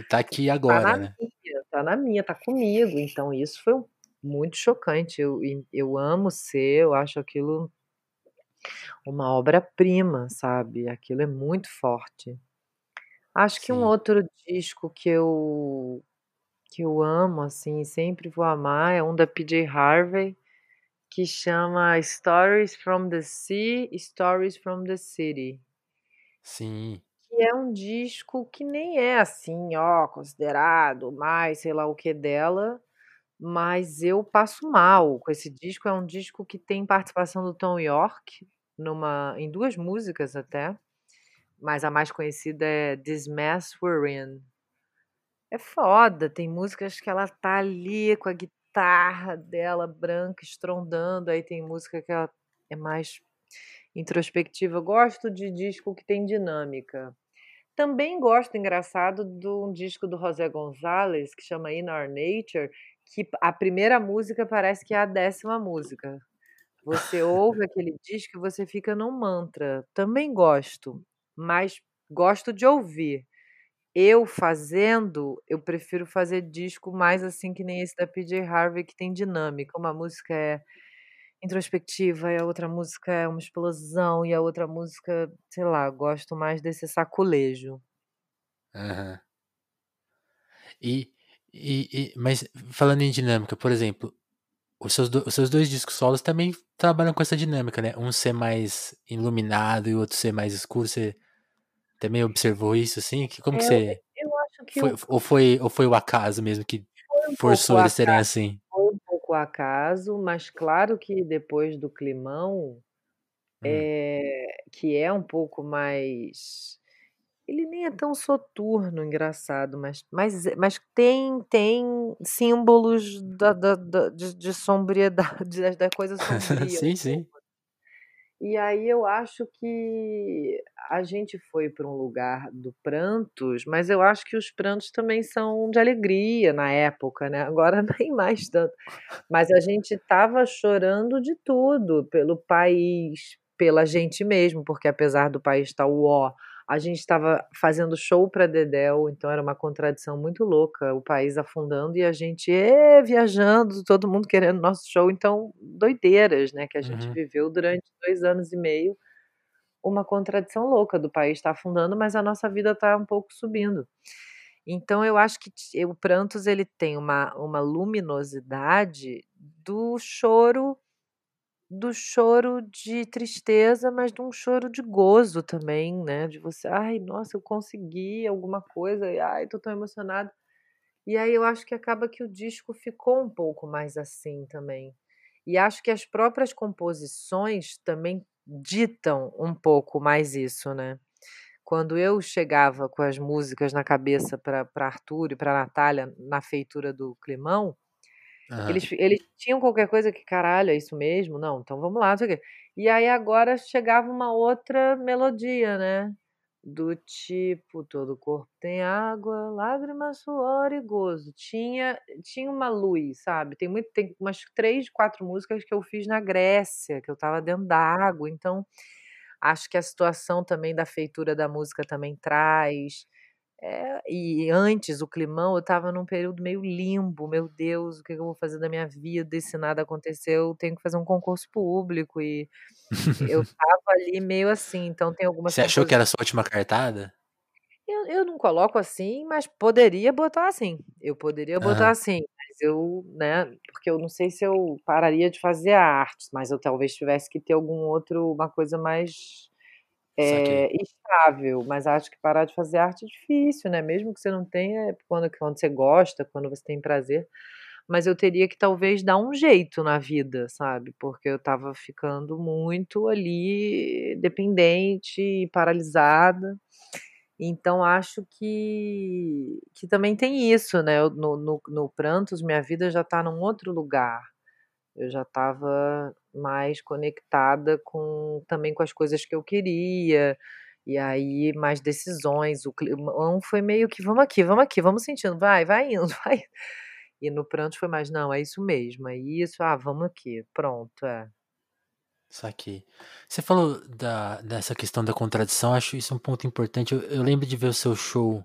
Tá aqui agora, tá na né? Minha, tá na minha, tá comigo. Então, isso foi muito chocante. Eu, eu amo ser, eu acho aquilo uma obra-prima, sabe? Aquilo é muito forte. Acho que Sim. um outro disco que eu, que eu amo, assim, sempre vou amar, é um da P J Harvey, que chama Stories from the Sea, Stories from the City. Sim. Que é um disco que nem é assim, ó, considerado mais sei lá o que dela, mas eu passo mal com esse disco. É um disco que tem participação do Tom York numa, em duas músicas até, mas a mais conhecida é This Mess We're In. É foda, tem músicas que ela tá ali com a guitarra, guitarra dela branca estrondando, aí tem música que ela é mais introspectiva. Eu gosto de disco que tem dinâmica. Também gosto, engraçado, de um disco do José Gonzalez que chama In Our Nature, que a primeira música parece que é a décima música. Você ouve aquele disco e você fica num mantra. Também gosto, mas gosto de ouvir. Eu fazendo, eu prefiro fazer disco mais assim que nem esse da P J Harvey, que tem dinâmica. Uma música é introspectiva e a outra música é uma explosão e a outra música, sei lá, gosto mais desse saculejo. Uhum. E, e, e, mas falando em dinâmica, por exemplo, os seus, do, os seus dois discos solos também trabalham com essa dinâmica, né? Um ser mais iluminado e o outro ser mais escuro, ser... Também observou isso, assim? Que, como eu, que você... Eu acho que... Foi, eu... Ou, foi, ou foi o acaso mesmo que um forçou eles serem assim? Foi um pouco o acaso, mas claro que depois do Climão, hum. é, que é um pouco mais... Ele nem é tão soturno, engraçado, mas, mas, mas tem, tem símbolos da, da, da, de, de sombriedade, da, da coisa sombria. Sim, sim. E aí eu acho que a gente foi para um lugar do Prantos, mas eu acho que os Prantos também são de alegria na época, né? Agora nem mais tanto. Mas a gente estava chorando de tudo, pelo país, pela gente mesmo, porque apesar do país estar uó, a gente estava fazendo show para Dedéu, então era uma contradição muito louca, o país afundando e a gente é, viajando, todo mundo querendo nosso show, então doideiras, né, que a gente uhum. viveu durante dois anos e meio, uma contradição louca do país está afundando, mas a nossa vida está um pouco subindo. Então eu acho que o Prantos ele tem uma, uma luminosidade do choro, do choro de tristeza, mas de um choro de gozo também, né? De você, ai, nossa, eu consegui alguma coisa, ai, tô tão emocionada. E aí eu acho que acaba que o disco ficou um pouco mais assim também. E acho que as próprias composições também ditam um pouco mais isso, né? Quando eu chegava com as músicas na cabeça para Arthur e para Natália na feitura do Climão, Uhum. Eles, eles tinham qualquer coisa que, caralho, é isso mesmo? Não, então vamos lá, não sei o quê. E aí agora chegava uma outra melodia, né? Do tipo, todo corpo tem água, lágrima, suor e gozo. Tinha, tinha uma luz, sabe? Tem, muito, tem umas três, quatro músicas que eu fiz na Grécia, que eu tava dentro da água. Então, acho que a situação também da feitura da música também traz... É, e antes, o Climão, eu estava num período meio limbo, meu Deus, o que eu vou fazer da minha vida, e se nada acontecer eu tenho que fazer um concurso público, e eu estava ali meio assim, então tem algumas... Você achou que era a sua última cartada? Eu, eu não coloco assim, mas poderia botar assim, eu poderia botar uhum. assim, mas eu, né, porque eu não sei se eu pararia de fazer a arte, mas eu talvez tivesse que ter algum outro, uma coisa mais... é, estável, mas acho que parar de fazer arte é difícil, né? Mesmo que você não tenha, quando, quando você gosta, quando você tem prazer, mas eu teria que talvez dar um jeito na vida, sabe? Porque eu tava ficando muito ali dependente e paralisada. Então, acho que, que também tem isso, né? Eu, no, no, no Prantos, minha vida já está num outro lugar. Eu já estava mais conectada com, também com as coisas que eu queria. E aí, mais decisões. O Climão foi meio que, vamos aqui, vamos aqui, vamos sentindo. Vai, vai indo, vai. E no Prantos foi mais, não, é isso mesmo, é isso. Ah, vamos aqui, pronto, é. Saquei. Você falou da, dessa questão da contradição, acho isso um ponto importante. Eu, eu lembro de ver o seu show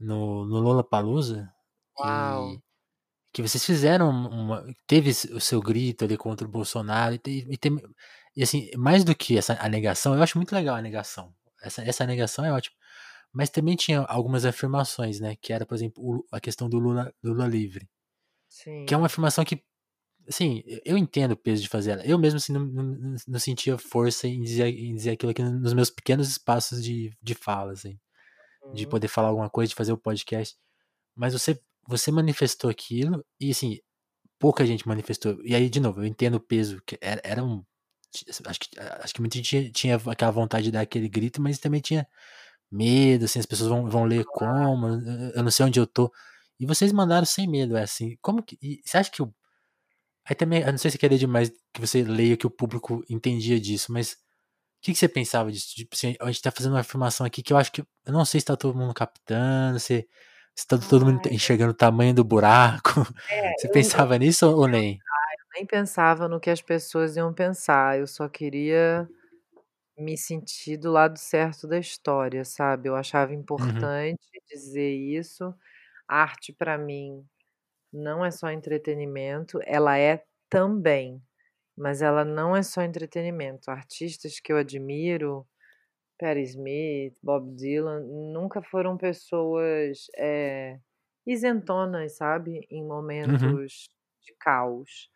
no, no Lollapalooza. Uau. E que vocês fizeram uma, teve o seu grito ali contra o Bolsonaro. E, e, tem, e assim, mais do que essa a negação, eu acho muito legal a negação. Essa, essa negação é ótima. Mas também tinha algumas afirmações, né? Que era, por exemplo, a questão do Lula, do Lula livre. Sim. Que é uma afirmação que, assim, eu entendo o peso de fazer ela. Eu mesmo, assim, não, não, não sentia força em dizer, em dizer aquilo aqui nos meus pequenos espaços de, de fala, assim. Uhum. De poder falar alguma coisa, de fazer o podcast. Mas você, você manifestou aquilo e, assim, pouca gente manifestou. E aí, de novo, eu entendo o peso. Que era, era um... Acho que, acho que muita gente tinha, tinha aquela vontade de dar aquele grito, mas também tinha medo, assim, as pessoas vão, vão ler como, eu não sei onde eu tô. E vocês mandaram sem medo, é assim. Como que... E você acha que o... Aí também, eu não sei se queria demais que você leia que o público entendia disso, mas o que, que você pensava disso? Tipo, assim, a gente tá fazendo uma afirmação aqui que eu acho que, eu não sei se tá todo mundo captando, se, se tá todo Ai. mundo enxergando o tamanho do buraco. É, você pensava não, nisso ou nem? Eu nem pensava no que as pessoas iam pensar, eu só queria me sentir do lado certo da história, sabe? Eu achava importante uhum. dizer isso. Arte, pra mim, não é só entretenimento, ela é também, mas ela não é só entretenimento. Artistas que eu admiro, Patti Smith, Bob Dylan, nunca foram pessoas é, isentonas, sabe? Em momentos uhum. de caos.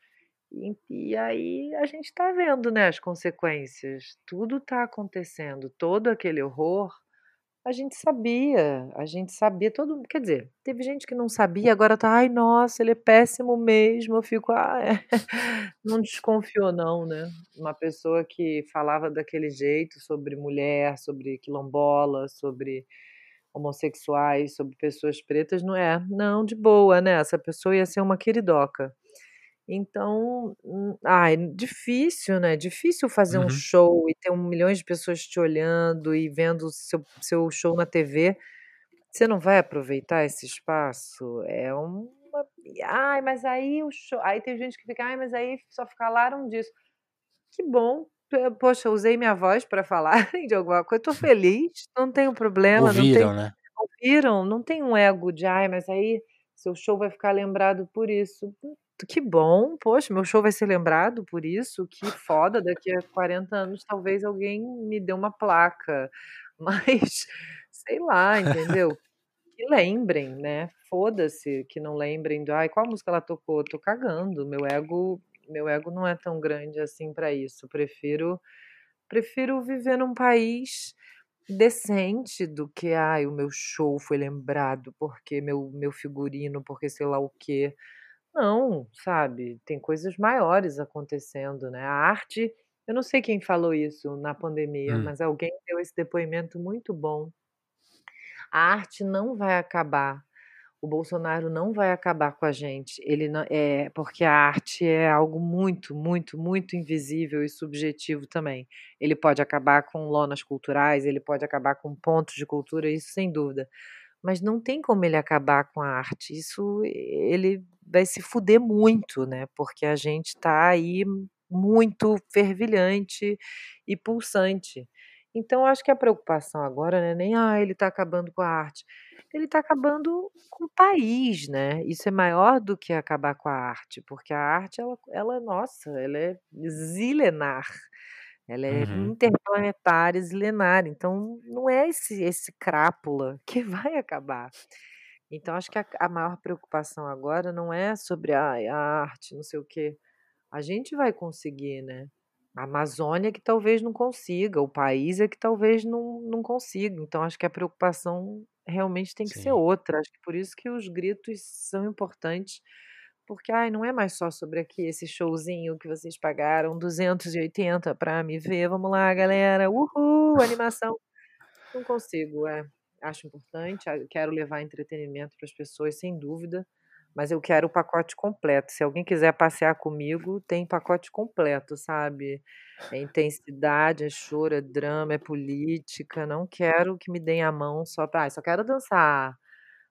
E, e aí a gente tá vendo, né, as consequências. Tudo tá acontecendo, todo aquele horror. A gente sabia, a gente sabia, todo mundo, quer dizer, teve gente que não sabia, agora tá, ai, nossa, ele é péssimo mesmo, eu fico, ah, é. Não desconfiou não, né? Uma pessoa que falava daquele jeito sobre mulher, sobre quilombola, sobre homossexuais, sobre pessoas pretas, não é, não, de boa, né? Essa pessoa ia ser uma queridoca. Então, ai, difícil, né? Difícil fazer uhum. um show e ter um milhão de pessoas te olhando e vendo o seu, seu show na T V. Você não vai aproveitar esse espaço? É uma... Ai, mas aí o show... Aí tem gente que fica, ai, mas aí só falaram disso. Que bom. Poxa, usei minha voz para falar de alguma coisa. Eu tô feliz, não tenho problema. Ouviram, não tem... né? Ouviram, não tem um ego de, ai, mas aí seu show vai ficar lembrado por isso. Que bom, poxa, meu show vai ser lembrado por isso, que foda, daqui a quarenta anos talvez alguém me dê uma placa, mas sei lá, entendeu? Que lembrem, né? Foda-se que não lembrem do, ai, qual música ela tocou? Eu tô cagando, meu ego, meu ego não é tão grande assim pra isso, eu prefiro, prefiro viver num país decente do que, ai, o meu show foi lembrado, porque meu, meu figurino, porque sei lá o quê. Não, sabe? Tem coisas maiores acontecendo, né? A arte, eu não sei quem falou isso na pandemia, hum. mas alguém deu esse depoimento muito bom. A arte não vai acabar. O Bolsonaro não vai acabar com a gente. Ele não, é, porque a arte é algo muito, muito, muito invisível e subjetivo também. Ele pode acabar com lonas culturais, ele pode acabar com pontos de cultura, isso sem dúvida. Mas não tem como ele acabar com a arte. Isso ele vai se fuder muito, né? Porque a gente está aí muito fervilhante e pulsante. Então, acho que a preocupação agora não é nem ah, ele está acabando com a arte. Ele está acabando com o país, né? Isso é maior do que acabar com a arte, porque a arte, ela, ela nossa, ela é zilenar. Ela é uhum. interplanetária, zilenar. Então, não é esse, esse crápula que vai acabar. Então, acho que a, a maior preocupação agora não é sobre a, a arte, não sei o quê. A gente vai conseguir, né? A Amazônia que talvez não consiga, o país é que talvez não, não consiga. Então, acho que a preocupação realmente tem que ser Sim. outra. Acho que por isso que os gritos são importantes, porque ai, não é mais só sobre aqui esse showzinho que vocês pagaram duzentos e oitenta para me ver. Vamos lá, galera. Uhul, animação. Não consigo, é. Acho importante. Quero levar entretenimento para as pessoas, sem dúvida. Mas eu quero o pacote completo. Se alguém quiser passear comigo, tem pacote completo, sabe? É intensidade, é choro, é drama, é política. Não quero que me deem a mão só para... Ah, só quero dançar.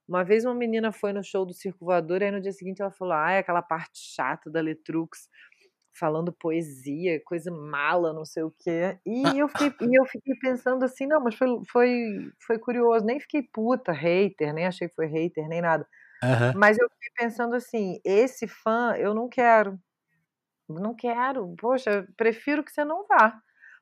Uma vez uma menina foi no show do Circo Voador e aí no dia seguinte ela falou, ah, é aquela parte chata da Letrux, falando poesia, coisa mala, não sei o quê. E eu fiquei, e eu fiquei pensando assim, não, mas foi, foi, foi curioso. Nem fiquei puta, hater, nem achei que foi hater, nem nada. Uhum. Mas eu fiquei pensando assim, esse fã eu não quero, não quero, poxa, prefiro que você não vá,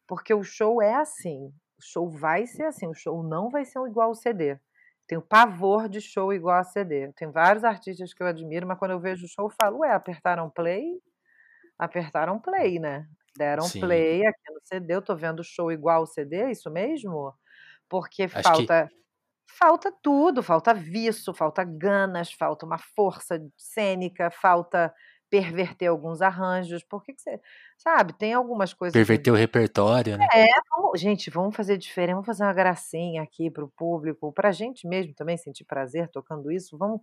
porque o show é assim, o show vai ser assim, o show não vai ser igual ao C D, tenho pavor de show igual a C D, tem vários artistas que eu admiro, mas quando eu vejo o show eu falo, ué, apertaram play, apertaram play, né, deram Sim. play aqui no C D, eu tô vendo o show igual ao C D, isso mesmo? Porque Acho falta... Que... Falta tudo, falta viço, falta ganas, falta uma força cênica, falta perverter alguns arranjos, por que que você... Sabe, tem algumas coisas... Perverter que... o repertório, né? É, vamos, gente, vamos fazer diferente, vamos fazer uma gracinha aqui pro público, pra gente mesmo também sentir prazer tocando isso, vamos...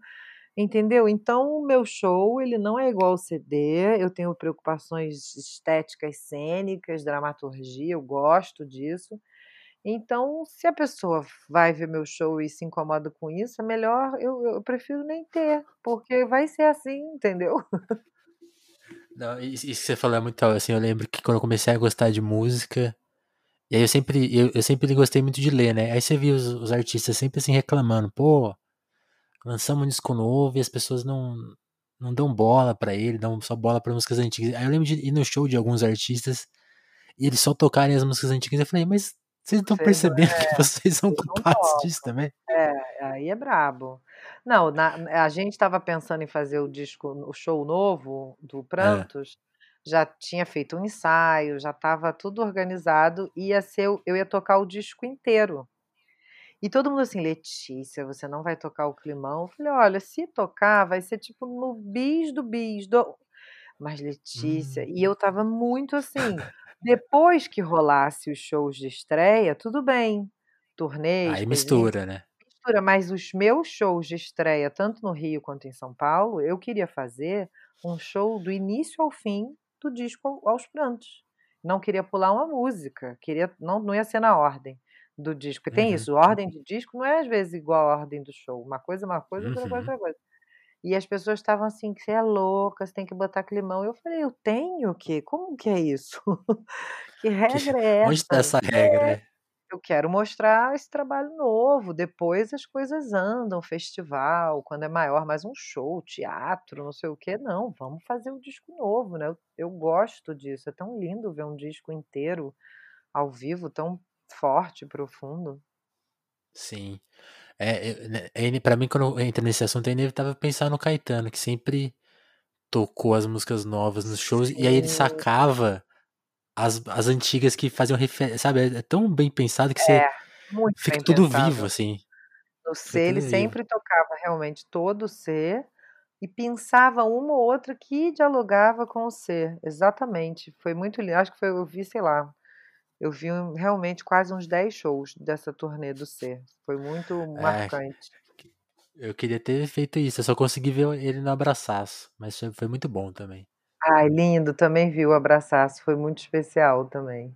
Entendeu? Então, o meu show, ele não é igual ao C D, eu tenho preocupações estéticas, cênicas, dramaturgia, eu gosto disso... Então, se a pessoa vai ver meu show e se incomoda com isso, é melhor, eu, eu prefiro nem ter, porque vai ser assim, entendeu? Não, isso que você falou é muito legal, assim, eu lembro que quando eu comecei a gostar de música, e aí eu sempre, eu, eu sempre gostei muito de ler, né? Aí você via os, os artistas sempre assim reclamando, pô, lançamos um disco novo e as pessoas não, não dão bola pra ele, dão só bola pra músicas antigas. Aí eu lembro de ir no show de alguns artistas e eles só tocarem as músicas antigas, eu falei, mas... Vocês estão percebendo é, que vocês são culpados disso também? É, aí é brabo. Não, na, a gente estava pensando em fazer o disco, o show novo do Prantos, é. Já tinha feito um ensaio, já estava tudo organizado, ia ser, eu ia tocar o disco inteiro. E todo mundo assim, Letícia, você não vai tocar o Climão? Eu falei, olha, se tocar vai ser tipo no bis do bis, do... mas Letícia, hum. e eu estava muito assim... Depois que rolasse os shows de estreia, tudo bem. Turnês... Aí mistura, né? Mistura, mas os meus shows de estreia, tanto no Rio quanto em São Paulo, eu queria fazer um show do início ao fim do disco aos prantos. Não queria pular uma música, queria, não, não ia ser na ordem do disco. Porque tem uhum. isso, ordem de disco não é às vezes igual à ordem do show. Uma coisa, uma coisa, uhum. outra coisa, outra coisa. E as pessoas estavam assim, que você é louca, você tem que botar Climão. Eu falei, eu tenho o quê? Como que é isso? Que regra é essa? Onde está essa regra? É. Eu quero mostrar esse trabalho novo. Depois as coisas andam, festival, quando é maior, mais um show, teatro, não sei o quê. Não, vamos fazer um disco novo, né? Eu, eu gosto disso. É tão lindo ver um disco inteiro ao vivo, tão forte, profundo. Sim. É, é, pra mim, quando eu entro nesse assunto, é inevitável pensar no Caetano, que sempre tocou as músicas novas nos shows, Sim. e aí ele sacava as, as antigas que faziam referência, sabe? É tão bem pensado que é, você fica tudo pensado. Vivo, assim. No C, ele vivo. Sempre tocava realmente todo o C, e pensava uma ou outra que dialogava com o C, exatamente. Foi muito lindo, acho que foi, eu vi, sei lá, eu vi realmente quase uns dez shows dessa turnê do C. Foi muito marcante. É, eu queria ter feito isso. Eu só consegui ver ele no abraçaço. Mas foi muito bom também. Ai, lindo. Também vi o abraçaço. Foi muito especial também.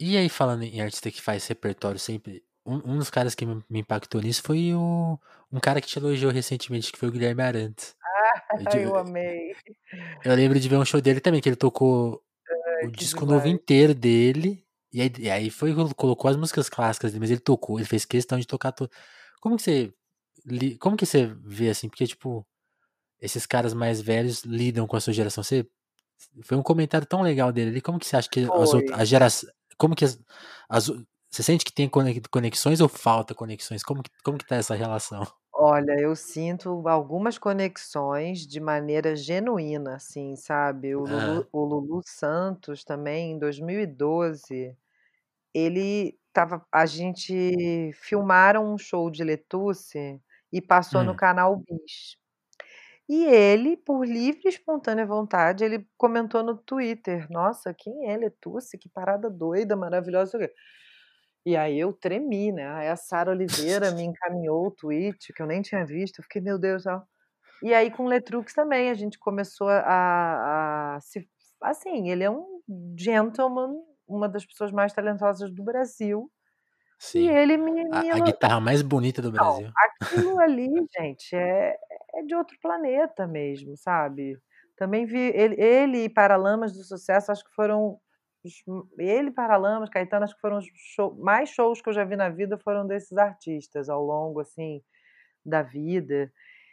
E aí, falando em artista que faz repertório sempre... Um, um dos caras que me, me impactou nisso foi o, um cara que te elogiou recentemente, que foi o Guilherme Arantes. Ah, eu, eu amei. Eu, eu lembro de ver um show dele também, que ele tocou... o que disco demais. Novo inteiro dele, e aí, e aí foi, colocou as músicas clássicas dele, mas ele tocou, ele fez questão de tocar tudo. Como que você como que você vê, assim, porque, tipo, esses caras mais velhos lidam com a sua geração? Você, foi um comentário tão legal dele ali, como que você acha que foi. As outras, a geração, como que as, as, você sente que tem conexões ou falta conexões? Como que, como que tá essa relação? Olha, eu sinto algumas conexões de maneira genuína, assim, sabe? O Lulu, Ah, o Lulu Santos também, em dois mil e doze, ele tava, a gente filmaram um show de Letuce e passou no hum, canal Bis. E ele, por livre e espontânea vontade, ele comentou no Twitter: "Nossa, quem é Letuce? Que parada doida, maravilhosa." E aí eu tremi, né? Aí a Sara Oliveira me encaminhou o tweet que eu nem tinha visto. Eu fiquei, meu Deus, ó. E aí com o Letrux também, a gente começou a, a se. Assim, ele é um gentleman, uma das pessoas mais talentosas do Brasil. E sim. ele me, me A, a elogiou. guitarra mais bonita do Brasil. Aquilo ali, gente, é, é de outro planeta mesmo, sabe? Também vi ele, ele e Paralamas do Sucesso, acho que foram. os- Ele, Paralamas, Caetano, acho que foram os show- mais shows que eu já vi na vida foram desses artistas ao longo, assim, da vida.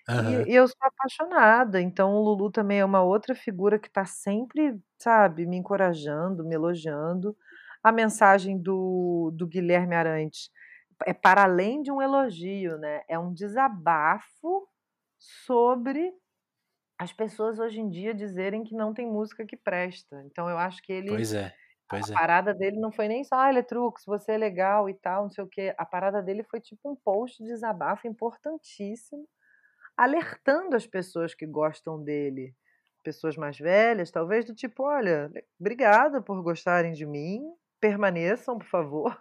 Aham. E, e eu sou apaixonada, então o Lulu também é uma outra figura que está sempre, sabe, me encorajando, me elogiando. A mensagem do, do Guilherme Arantes é para além de um elogio, né? É um desabafo sobre as pessoas hoje em dia dizerem que não tem música que presta. Então eu acho que ele Pois é, pois a é. parada dele não foi nem só, ah, Letrux, você é legal e tal, não sei o quê. A parada dele foi tipo um post de desabafo importantíssimo, alertando as pessoas que gostam dele, pessoas mais velhas, talvez, do tipo, olha, le- obrigada por gostarem de mim, permaneçam, por favor,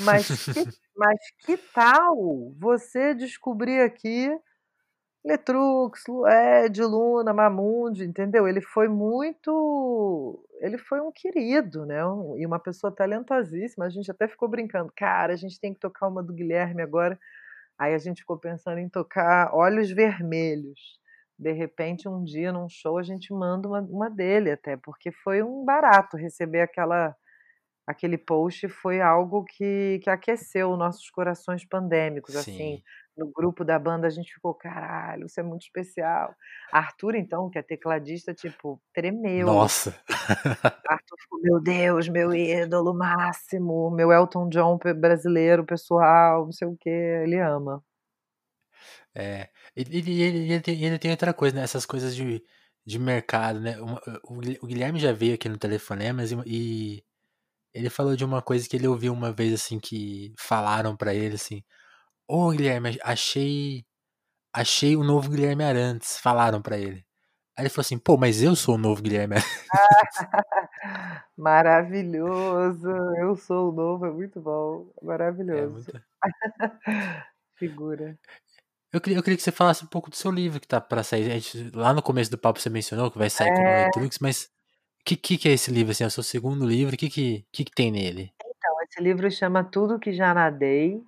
mas que, mas que tal você descobrir aqui Letrux, Lu- Ed, Luna, Mamundi, entendeu? Ele foi muito. Ele foi um querido, né? Um- E uma pessoa talentosíssima. A gente até ficou brincando. Cara, a gente tem que tocar uma do Guilherme agora. Aí a gente ficou pensando em tocar Olhos Vermelhos. De repente, um dia, num show, a gente manda uma, uma dele até, porque foi um barato receber aquela, aquele post foi algo que, que aqueceu nossos corações pandêmicos, assim. Sim. No grupo da banda a gente ficou, caralho, isso é muito especial. Arthur, então, que é tecladista, tipo, tremeu. Nossa. Arthur ficou, meu Deus, meu ídolo máximo, meu Elton John pe- brasileiro, pessoal, não sei o que, ele ama. É, e, e- e ele, e ele tem, e ele tem outra coisa, né? Essas coisas de, de mercado, né? Uma- o, Guilhe- o Guilherme já veio aqui no Telefonemas e, e ele falou de uma coisa que ele ouviu uma vez, assim, que falaram pra ele, assim, ô Guilherme, achei, achei o novo Guilherme Arantes, falaram pra ele. Aí ele falou assim, pô, mas eu sou o novo Guilherme Arantes. Maravilhoso, eu sou o novo, é muito bom, É maravilhoso. muito... Figura. Eu queria, eu queria que você falasse um pouco do seu livro que tá pra sair. A gente- lá no começo do papo você mencionou que vai sair com o É, Letrux, mas o que, que, que é esse livro? Assim, é o seu segundo livro, o que, que, que, que tem nele? então, esse livro chama Tudo Que Já Nadei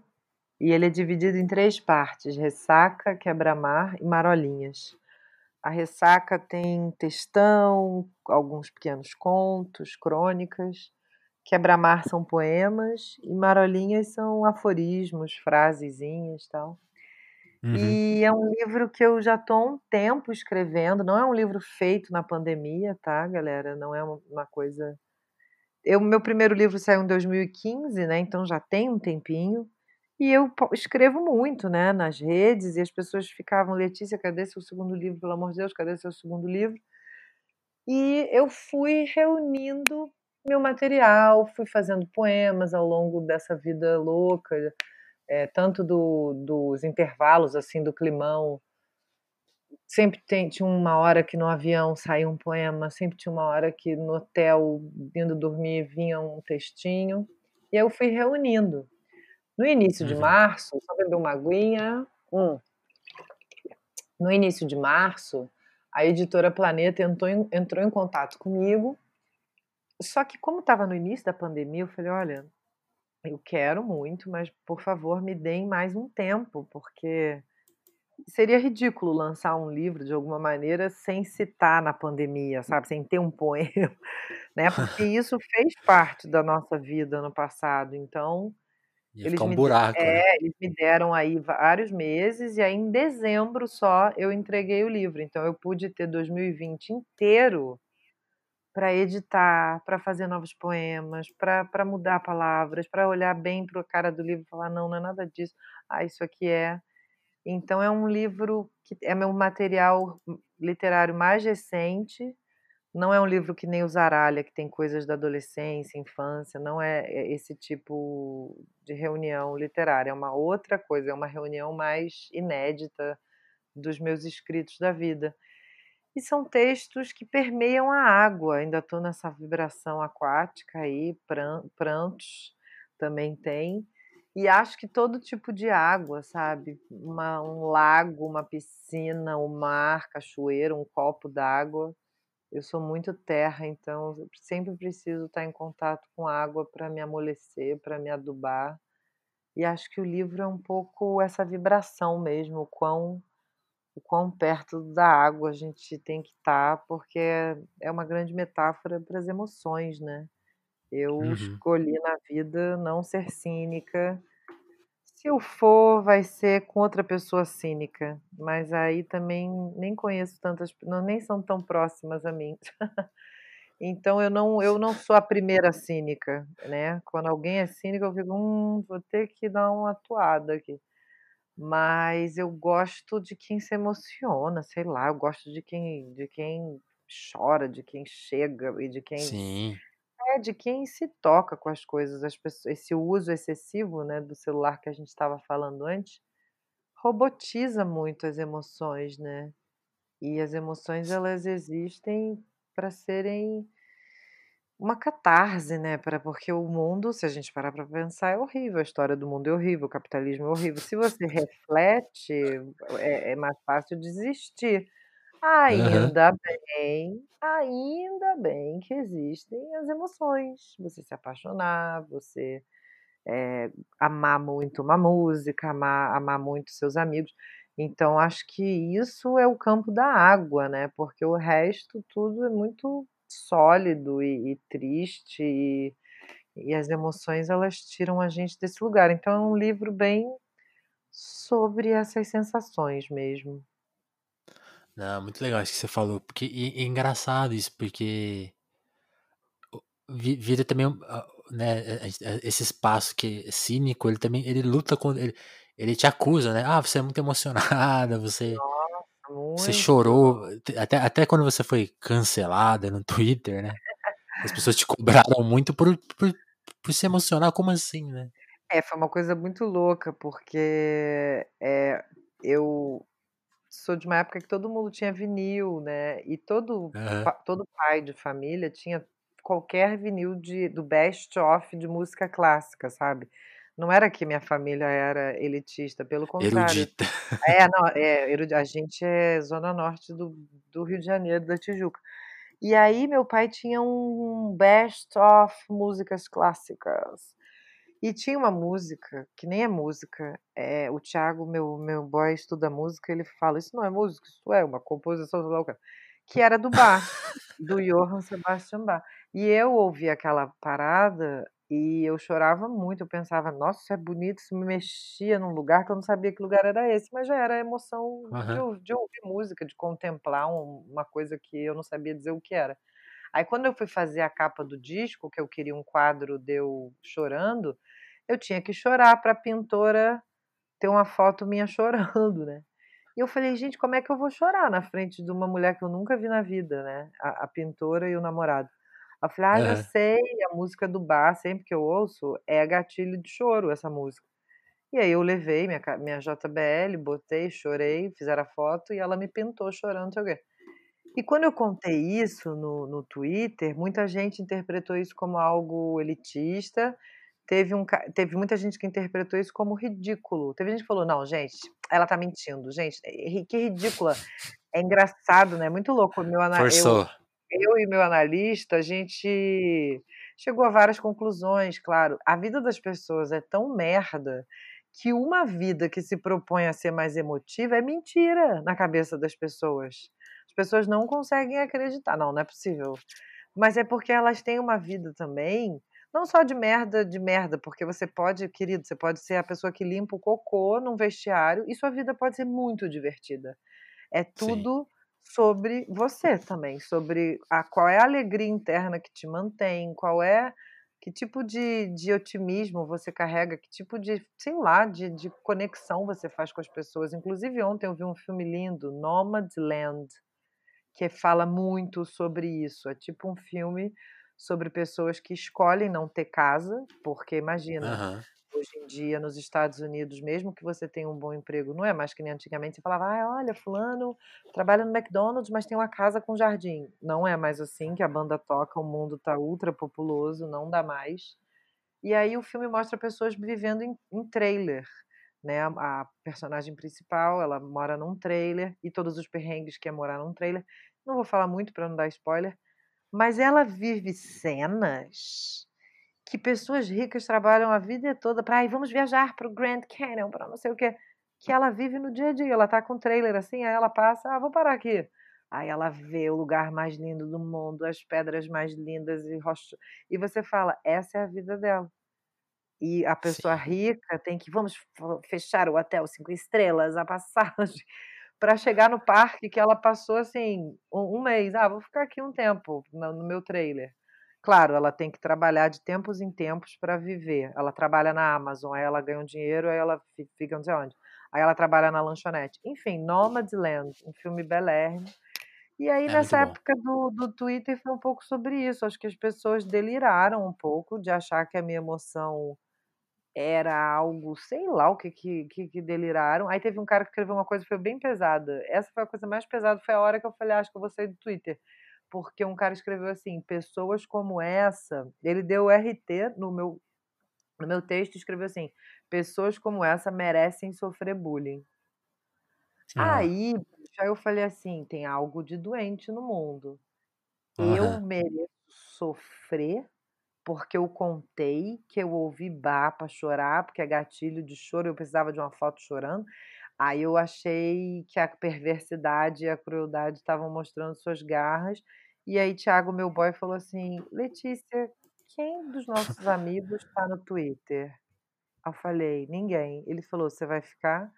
e ele é dividido em três partes: Ressaca, Quebra-Mar e Marolinhas. A Ressaca tem textão, alguns pequenos contos, crônicas. Quebra-Mar são poemas e Marolinhas são aforismos, frasezinhas, tal. Uhum. E é um livro que eu já estou há um tempo escrevendo. Não é um livro feito na pandemia, tá, galera? Não é uma uma coisa. Eu, meu primeiro livro saiu em dois mil e quinze, né? Então já tem um tempinho. E eu po- escrevo muito, né? Nas redes, e as pessoas ficavam, Letícia, cadê seu segundo livro? Pelo amor de Deus, cadê seu segundo livro? E eu fui reunindo meu material, fui fazendo poemas ao longo dessa vida louca, eh, tanto do- dos intervalos, assim, do Climão. Sempre tem- tinha uma hora que no avião saía um poema, sempre tinha uma hora que no hotel, indo dormir, vinha um textinho. E aí eu fui reunindo. No início de Uhum. março, só beber uma aguinha. Hum. No início de março, a editora Planeta entrou em, entrou em contato comigo. Só que, como estava no início da pandemia, eu falei: olha, eu quero muito, mas por favor, me deem mais um tempo, porque seria ridículo lançar um livro de alguma maneira sem citar na pandemia, sabe? Sem ter um poema, né? Porque isso fez parte da nossa vida no passado. Então, Ia eles ficar um me, de- buraco, né? é, eles me deram aí vários meses, e aí em dezembro só eu entreguei o livro. Então, eu pude ter dois mil e vinte inteiro para editar, para fazer novos poemas, para mudar palavras, para olhar bem para a cara do livro e falar: não, não é nada disso, ah, isso aqui é. Então é um livro que é meu material literário mais recente, não é um livro que nem o Zaralha, que tem coisas da adolescência, infância, não é esse tipo de reunião literária, é uma outra coisa, é uma reunião mais inédita dos meus escritos da vida. E são textos que permeiam a água, ainda estou nessa vibração aquática aí, Prantos também tem, e acho que todo tipo de água, sabe? Uma, um lago, uma piscina, um mar, cachoeira, um copo d'água. Eu sou muito terra, então eu sempre preciso estar em contato com água para me amolecer, para me adubar. E acho que o livro é um pouco essa vibração mesmo, o quão, o quão perto da água a gente tem que estar, porque é uma grande metáfora para as emoções, né? Eu uhum. escolhi na vida não ser cínica. Se eu for, vai ser com outra pessoa cínica. Mas aí também nem conheço tantas... Não, nem são tão próximas a mim. Então eu não, eu não sou a primeira cínica, né? Quando alguém é cínico, eu fico... Hum, vou ter que dar uma atuada aqui. Mas eu gosto de quem se emociona, sei lá. Eu gosto de quem, de quem chora, de quem chega e de quem... Sim. É de quem se toca com as coisas, as pessoas, esse uso excessivo, né, do celular que a gente estava falando antes, robotiza muito as emoções, né? E as emoções, elas existem para serem uma catarse, né? Pra, porque o mundo, se a gente parar para pensar, é horrível, a história do mundo é horrível, o capitalismo é horrível. Se você reflete, é, é mais fácil desistir. Ainda uhum. bem, ainda bem que existem as emoções. Você se apaixonar, você é, amar muito uma música, amar, amar muito seus amigos. Então, acho que isso é o campo da água, né? Porque o resto, tudo é muito sólido e, e triste. E, e as emoções, elas tiram a gente desse lugar. Então, é um livro bem sobre essas sensações mesmo. Não, muito legal isso que você falou, porque é engraçado isso, porque vira também, né, esse espaço que é cínico, ele também, ele luta contra, ele, ele te acusa, né, ah, você é muito emocionada, você, nossa, muito. Você chorou, até, até quando você foi cancelada no Twitter, né, as pessoas te cobraram muito por, por, por se emocionar, como assim, né? É, foi uma coisa muito louca, porque é, eu... sou de uma época que todo mundo tinha vinil, né? E todo, uhum. todo pai de família tinha qualquer vinil de, do best-of de música clássica, sabe? Não era que minha família era elitista, pelo contrário. Erudita. É, não, é, a gente é zona norte do, do Rio de Janeiro, da Tijuca. E aí meu pai tinha um best-of músicas clássicas. E tinha uma música, que nem é música, é, o Thiago, meu, meu boy, estuda música, ele fala, isso não é música, isso é uma composição, que era do Bach, do Johann Sebastian Bach. E eu ouvia aquela parada e eu chorava muito, eu pensava, nossa, isso é bonito, isso me mexia num lugar que eu não sabia que lugar era esse, mas já era a emoção uhum. de, de ouvir música, de contemplar um, uma coisa que eu não sabia dizer o que era. Aí quando eu fui fazer a capa do disco, que eu queria um quadro de eu chorando, eu tinha que chorar para a pintora ter uma foto minha chorando, né? E eu falei, gente, como é que eu vou chorar na frente de uma mulher que eu nunca vi na vida, né? A, a pintora e o namorado. Eu falei, ah, é. eu sei, a música do bar, sempre que eu ouço, é gatilho de choro essa música. E aí eu levei minha, minha J B L, botei, chorei, fizeram a foto e ela me pintou chorando, não sei o quê. E quando eu contei isso no, no Twitter, muita gente interpretou isso como algo elitista, teve, um, teve muita gente que interpretou isso como ridículo. Teve gente que falou, não, gente, ela tá mentindo, gente, que ridícula. É engraçado, né? Muito louco. Meu ana- eu, eu e meu analista, a gente chegou a várias conclusões, claro. A vida das pessoas é tão merda que uma vida que se propõe a ser mais emotiva é mentira na cabeça das pessoas. As pessoas não conseguem acreditar, não, não é possível. Mas é porque elas têm uma vida também, não só de merda, de merda, porque você pode, querido, você pode ser a pessoa que limpa o cocô num vestiário e sua vida pode ser muito divertida. É tudo Sim. sobre você também, sobre a, qual é a alegria interna que te mantém, qual é Que tipo de, de otimismo você carrega? Que tipo de, sei lá, de, de conexão você faz com as pessoas? Inclusive, ontem eu vi um filme lindo, Nomadland, que fala muito sobre isso. É tipo um filme sobre pessoas que escolhem não ter casa, porque, imagina, uhum. hoje em dia, nos Estados Unidos, mesmo que você tenha um bom emprego, não é mais que nem antigamente, você falava, ah, olha, fulano trabalha no McDonald's, mas tem uma casa com jardim. Não é mais assim, que a banda toca, o mundo está ultra populoso, não dá mais. E aí o filme mostra pessoas vivendo em, em trailer, né? A, a personagem principal, ela mora num trailer, e todos os perrengues que é morar num trailer. Não vou falar muito para não dar spoiler, mas ela vive cenas que pessoas ricas trabalham a vida toda para, ai, vamos viajar para o Grand Canyon, para não sei o quê, que ela vive no dia a dia. Ela tá com um trailer assim, aí ela passa, ah, vou parar aqui. Aí ela vê o lugar mais lindo do mundo, as pedras mais lindas e rocha. E você fala, essa é a vida dela. E a pessoa Sim. rica tem que, vamos fechar o hotel cinco estrelas, a passagem, para chegar no parque que ela passou, assim, um, um mês. Ah, vou ficar aqui um tempo no, no meu trailer. Claro, ela tem que trabalhar de tempos em tempos para viver. Ela trabalha na Amazon, aí ela ganha um dinheiro, aí ela fica não sei onde. Aí ela trabalha na lanchonete. Enfim, Nomadland, um filme belérrimo. E aí, é nessa época do, do Twitter, foi um pouco sobre isso. Acho que as pessoas deliraram um pouco de achar que a minha emoção era algo, sei lá o que, que, que deliraram. Aí teve um cara que escreveu uma coisa que foi bem pesada. Essa foi a coisa mais pesada, foi a hora que eu falei, ah, acho que eu vou sair do Twitter. Porque um cara escreveu assim, pessoas como essa... Ele deu R T no meu, no meu texto e escreveu assim, pessoas como essa merecem sofrer bullying. Ah. Aí, aí eu falei assim, tem algo de doente no mundo. Uhum. Eu mereço sofrer porque eu contei, que eu ouvi Bapa chorar, porque é gatilho de choro, eu precisava de uma foto chorando. Aí eu achei que a perversidade e a crueldade estavam mostrando suas garras. E aí Thiago, meu boy, falou assim, Letícia, quem dos nossos amigos está no Twitter? Eu falei, ninguém. Ele falou, você vai ficar? Eu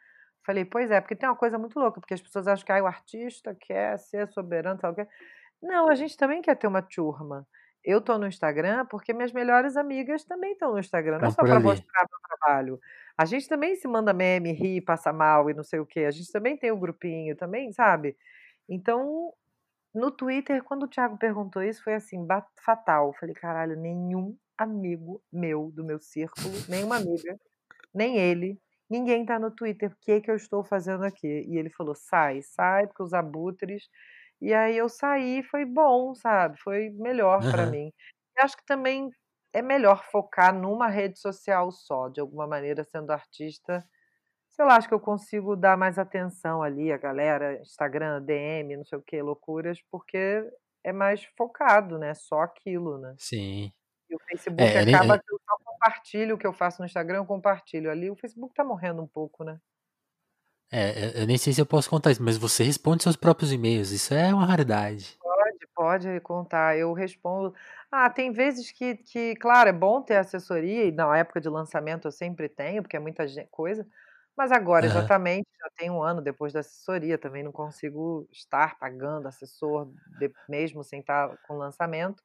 falei, pois é, porque tem uma coisa muito louca, porque as pessoas acham que ah, o artista quer ser soberano, sabe o que? Não, a gente também quer ter uma turma. Eu estou no Instagram porque minhas melhores amigas também estão no Instagram, não é só para mostrar meu trabalho. A gente também se manda meme, ri, passa mal e não sei o quê. A gente também tem um grupinho, também, sabe? Então, no Twitter, quando o Thiago perguntou isso, foi assim, fatal. Falei, caralho, nenhum amigo meu, do meu círculo, nenhuma amiga, nem ele, ninguém tá no Twitter. O que é que eu estou fazendo aqui? E ele falou, sai, sai, porque os abutres... E aí eu saí, foi bom, sabe? Foi melhor uhum. para mim. Eu acho que também é melhor focar numa rede social só, de alguma maneira, sendo artista. Sei lá, acho que eu consigo dar mais atenção ali, a galera, Instagram, D M, não sei o que, loucuras, porque é mais focado, né? Só aquilo, né? Sim. E o Facebook é, acaba é... que eu só compartilho o que eu faço no Instagram, eu compartilho ali. O Facebook tá morrendo um pouco, né? É, eu nem sei se eu posso contar isso, mas você responde seus próprios e-mails, isso é uma raridade. Pode, pode contar, eu respondo. Ah, tem vezes que, que, claro, é bom ter assessoria, e na época de lançamento eu sempre tenho, porque é muita coisa, mas agora, uhum. exatamente, já tem um ano depois da assessoria, também não consigo estar pagando assessor, de, mesmo sem estar com lançamento,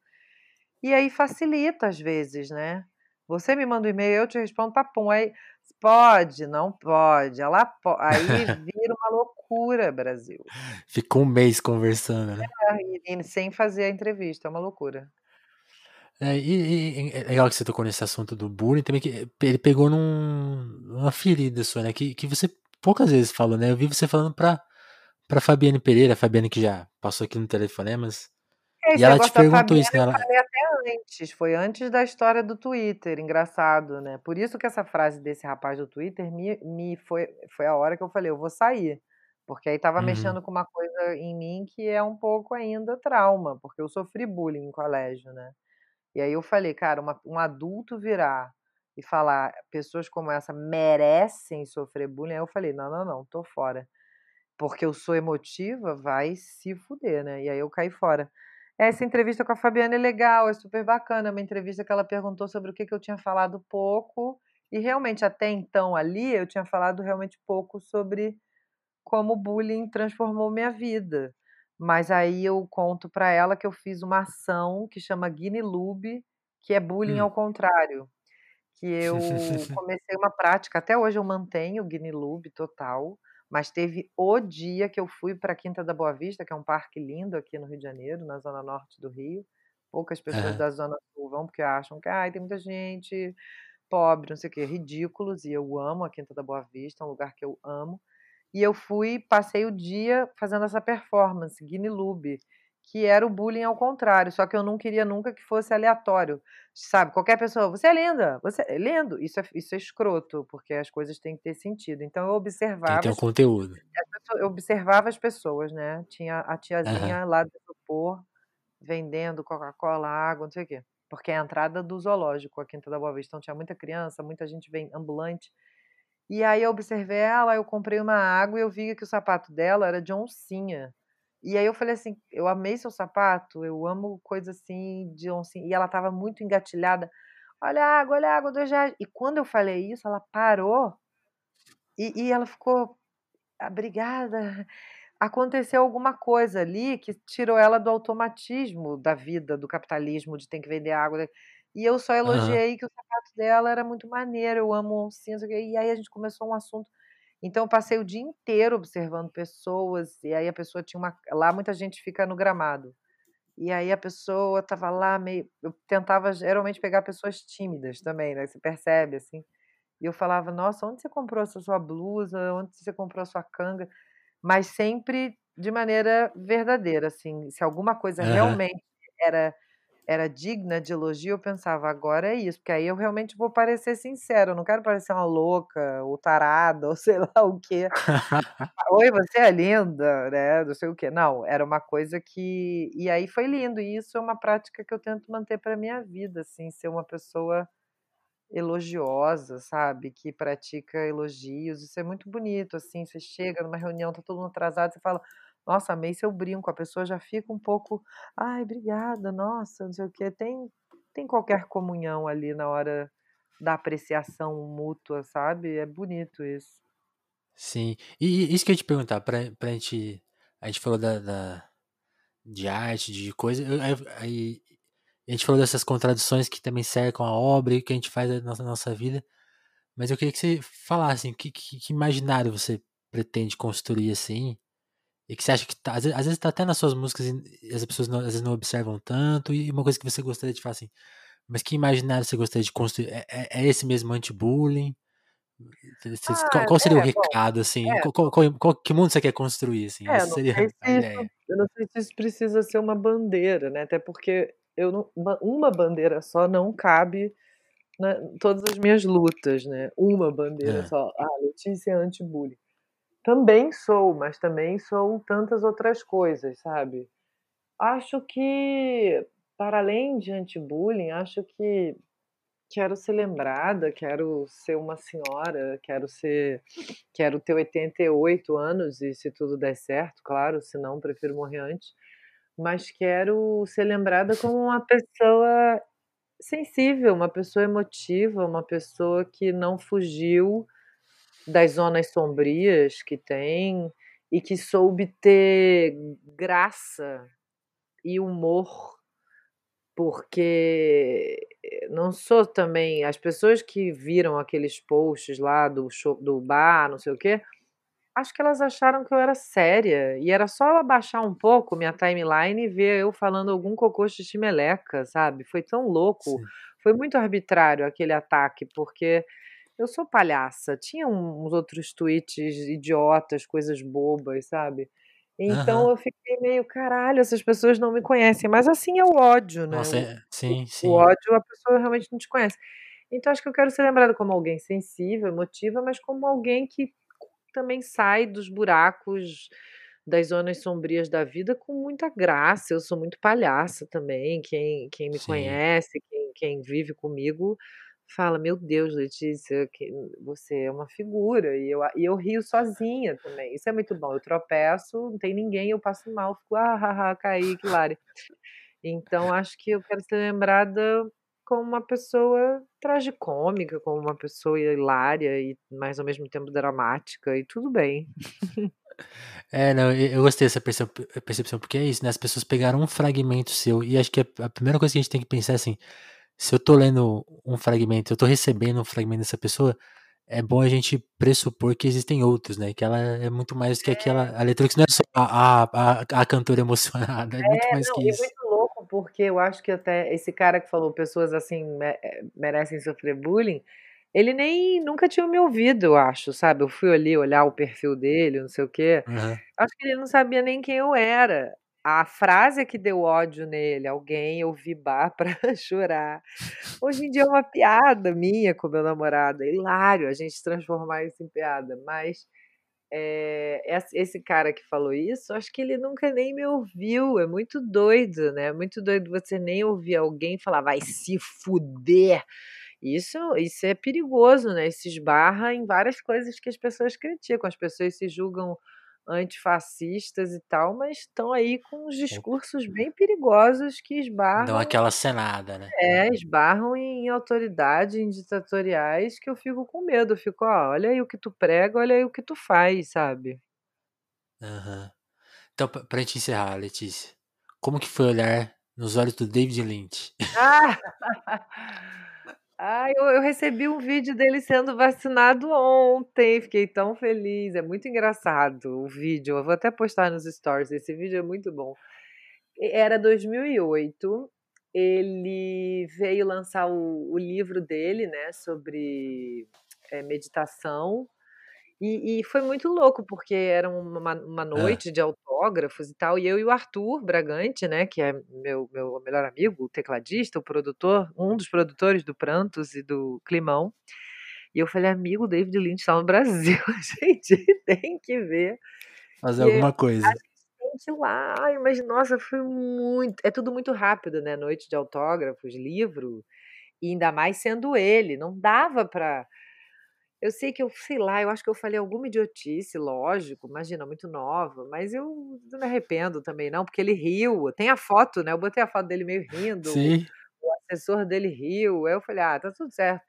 e aí facilita às vezes, né? Você me manda um e-mail, eu te respondo, papum, aí... Pode, não pode. Ela pode. Aí vira uma loucura, Brasil. Ficou um mês conversando, né? É, sem fazer a entrevista, é uma loucura. É, e, e é legal que você tocou nesse assunto do bullying também, que ele pegou num, numa ferida sua, né? Que, que você poucas vezes falou, né? Eu vi você falando pra, pra Fabiane Pereira, a Fabiane que já passou aqui no Telefonemas. É, e ela te perguntou Fabiana, isso, né? Ela... Eu falei até antes, foi antes da história do Twitter, engraçado, né? Por isso que essa frase desse rapaz do Twitter me, me foi, foi a hora que eu falei, eu vou sair, porque aí tava uhum. mexendo com uma coisa em mim que é um pouco ainda trauma, porque eu sofri bullying em colégio, né? E aí eu falei, cara, uma, um adulto virar e falar, pessoas como essa merecem sofrer bullying, aí eu falei, não, não, não, tô fora, porque eu sou emotiva, vai se fuder, né? E aí eu caí fora. Essa entrevista com a Fabiana é legal, é super bacana, é uma entrevista que ela perguntou sobre o que, que eu tinha falado pouco, e realmente até então ali eu tinha falado realmente pouco sobre como o bullying transformou minha vida, mas aí eu conto para ela que eu fiz uma ação que chama Guine-Lube, que é bullying hum. ao contrário, que eu comecei uma prática, até hoje eu mantenho o Guine-Lube total, mas teve o dia que eu fui para a Quinta da Boa Vista, que é um parque lindo aqui no Rio de Janeiro, na zona norte do Rio. Poucas pessoas uhum. da zona sul vão porque acham que ah, tem muita gente pobre, não sei o quê, ridículos, e eu amo a Quinta da Boa Vista, é um lugar que eu amo. E eu fui, passei o dia fazendo essa performance, Guine-Lube, que era o bullying ao contrário, só que eu não queria nunca que fosse aleatório, sabe? Qualquer pessoa, você é linda, você é lindo, isso é, isso é escroto, porque as coisas têm que ter sentido. Então eu observava... Tem que ter um conteúdo. Eu observava as pessoas, né? Tinha a tiazinha uhum. lá do isopor, vendendo Coca-Cola, água, não sei o quê, porque é a entrada do zoológico, a Quinta da Boa Vista, então tinha muita criança, muita gente vem ambulante. E aí eu observei ela, eu comprei uma água e eu vi que o sapato dela era de oncinha. E aí eu falei assim, eu amei seu sapato, eu amo coisa assim de oncinha. E ela estava muito engatilhada. Olha a água, olha a água, dois reais. E quando eu falei isso, ela parou e, e ela ficou, obrigada. Aconteceu alguma coisa ali que tirou ela do automatismo da vida, do capitalismo, de tem que vender água. E eu só elogiei uhum. que o sapato dela era muito maneiro, eu amo oncinha. E aí a gente começou um assunto. Então eu passei o dia inteiro observando pessoas, e aí a pessoa tinha uma... Lá muita gente fica no gramado. E aí a pessoa estava lá meio... Eu tentava geralmente pegar pessoas tímidas também, né? Você percebe, assim. E eu falava, nossa, onde você comprou essa sua blusa? Onde você comprou a sua canga? Mas sempre de maneira verdadeira, assim. Se alguma coisa uhum. realmente era... era digna de elogio, eu pensava, agora é isso, porque aí eu realmente vou parecer sincera, eu não quero parecer uma louca, ou tarada, ou sei lá o quê. Oi, você é linda, né, não sei o quê. Não, era uma coisa que... E aí foi lindo, e isso é uma prática que eu tento manter para minha vida, assim, ser uma pessoa elogiosa, sabe, que pratica elogios, isso é muito bonito, assim, você chega numa reunião, tá todo mundo atrasado, você fala... Nossa, amei seu brinco, a pessoa já fica um pouco, ai, obrigada, nossa, não sei o quê. Tem, tem qualquer comunhão ali na hora da apreciação mútua, sabe? É bonito isso. Sim, e isso que eu ia te perguntar, pra, pra gente, a gente falou da, da, de arte, de coisa, aí a gente falou dessas contradições que também cercam a obra e que a gente faz na nossa, nossa vida, mas eu queria que você falasse, assim, que, que, que imaginário você pretende construir, assim, e que você acha que, tá, às vezes, está até nas suas músicas e as pessoas não, às vezes não observam tanto, e uma coisa que você gostaria de falar assim, mas que imaginário você gostaria de construir? É, é esse mesmo anti-bullying? Ah, qual, qual seria é, o recado, bom, assim? É. Qual, qual, qual, qual, que mundo você quer construir, assim? É, não seria a ideia. Isso, eu não sei se isso precisa ser uma bandeira, né? Até porque eu não, uma, uma bandeira só não cabe na todas as minhas lutas, né? Uma bandeira é. só. Ah, Letícia é anti-bullying. Também sou, mas também sou tantas outras coisas, sabe? Acho que, para além de anti-bullying, acho que quero ser lembrada, quero ser uma senhora, quero ser, quero ter oitenta e oito anos e, se tudo der certo, claro, se não, prefiro morrer antes, mas quero ser lembrada como uma pessoa sensível, uma pessoa emotiva, uma pessoa que não fugiu das zonas sombrias que tem e que soube ter graça e humor, porque não sou também... As pessoas que viram aqueles posts lá do, show, do bar, não sei o quê, acho que elas acharam que eu era séria, e era só abaixar um pouco minha timeline e ver eu falando algum cocô xixi meleca, sabe? Foi tão louco, Sim. foi muito arbitrário aquele ataque, porque... Eu sou palhaça, tinha uns outros tweets idiotas, coisas bobas, sabe? Então uhum. eu fiquei meio, caralho, essas pessoas não me conhecem. Mas assim é o ódio, né? Nossa, é... Sim, o, sim. O ódio, a pessoa realmente não te conhece. Então acho que eu quero ser lembrada como alguém sensível, emotiva, mas como alguém que também sai dos buracos, das zonas sombrias da vida com muita graça. Eu sou muito palhaça também. Quem, quem me sim. conhece, quem, quem vive comigo... Fala, meu Deus, Letícia, que você é uma figura, e eu, e eu rio sozinha também, isso é muito bom, eu tropeço, não tem ninguém, eu passo mal, fico, ah, haha, caí, que lari. Então acho que eu quero ser lembrada como uma pessoa tragicômica, como uma pessoa hilária, e mais ao mesmo tempo dramática, e tudo bem. É, não, eu gostei dessa percepção, porque é isso, né, as pessoas pegaram um fragmento seu, e acho que a primeira coisa que a gente tem que pensar é assim, se eu tô lendo um fragmento, eu tô recebendo um fragmento dessa pessoa, é bom a gente pressupor que existem outros, né? Que ela é muito mais do que aquela... A Letrux não é só a, a, a, a cantora emocionada, é, é muito mais não, que isso. É muito louco, porque eu acho que até esse cara que falou pessoas assim merecem sofrer bullying, ele nem nunca tinha me ouvido, eu acho, sabe? Eu fui ali olhar o perfil dele, não sei o quê. Uhum. Acho que ele não sabia nem quem eu era. A frase que deu ódio nele, alguém eu vi bar pra chorar. Hoje em dia é uma piada minha com meu namorado, é hilário a gente transformar isso em piada, mas é, esse cara que falou isso, acho que ele nunca nem me ouviu, é muito doido, né? É muito doido você nem ouvir alguém falar, vai se fuder. Isso, isso é perigoso, né? Isso esbarra em várias coisas que as pessoas criticam, as pessoas se julgam antifascistas e tal, mas estão aí com uns discursos bem perigosos que esbarram... Dão aquela cenada, né? É, esbarram em autoridade, em ditatoriais, que eu fico com medo, eu fico, ó, olha aí o que tu prega, olha aí o que tu faz, sabe? Uhum. Então, pra gente encerrar, Letícia, como que foi olhar nos olhos do David Lynch? Ah! Ah, eu, eu recebi um vídeo dele sendo vacinado ontem, fiquei tão feliz, é muito engraçado o vídeo, eu vou até postar nos stories, esse vídeo é muito bom. Era dois mil e oito, ele veio lançar o, o livro dele, né, sobre é, meditação, e, e foi muito louco, porque era uma, uma noite é. de autógrafos e tal, e eu e o Arthur Bragante, né, que é meu, meu melhor amigo, o tecladista, o produtor, um dos produtores do Prantos e do Climão, e eu falei, amigo, o David Lynch está no Brasil, a gente tem que ver. Fazer alguma coisa. A gente tem que ir lá, mas nossa, foi muito, é tudo muito rápido, né, noite de autógrafos, livro, e ainda mais sendo ele, não dava para... Eu sei que eu, sei lá, eu acho que eu falei alguma idiotice, lógico, imagina, muito nova, mas eu não me arrependo também não, porque ele riu, tem a foto, né, eu botei a foto dele meio rindo, sim. O assessor dele riu, aí eu falei, ah, tá tudo certo.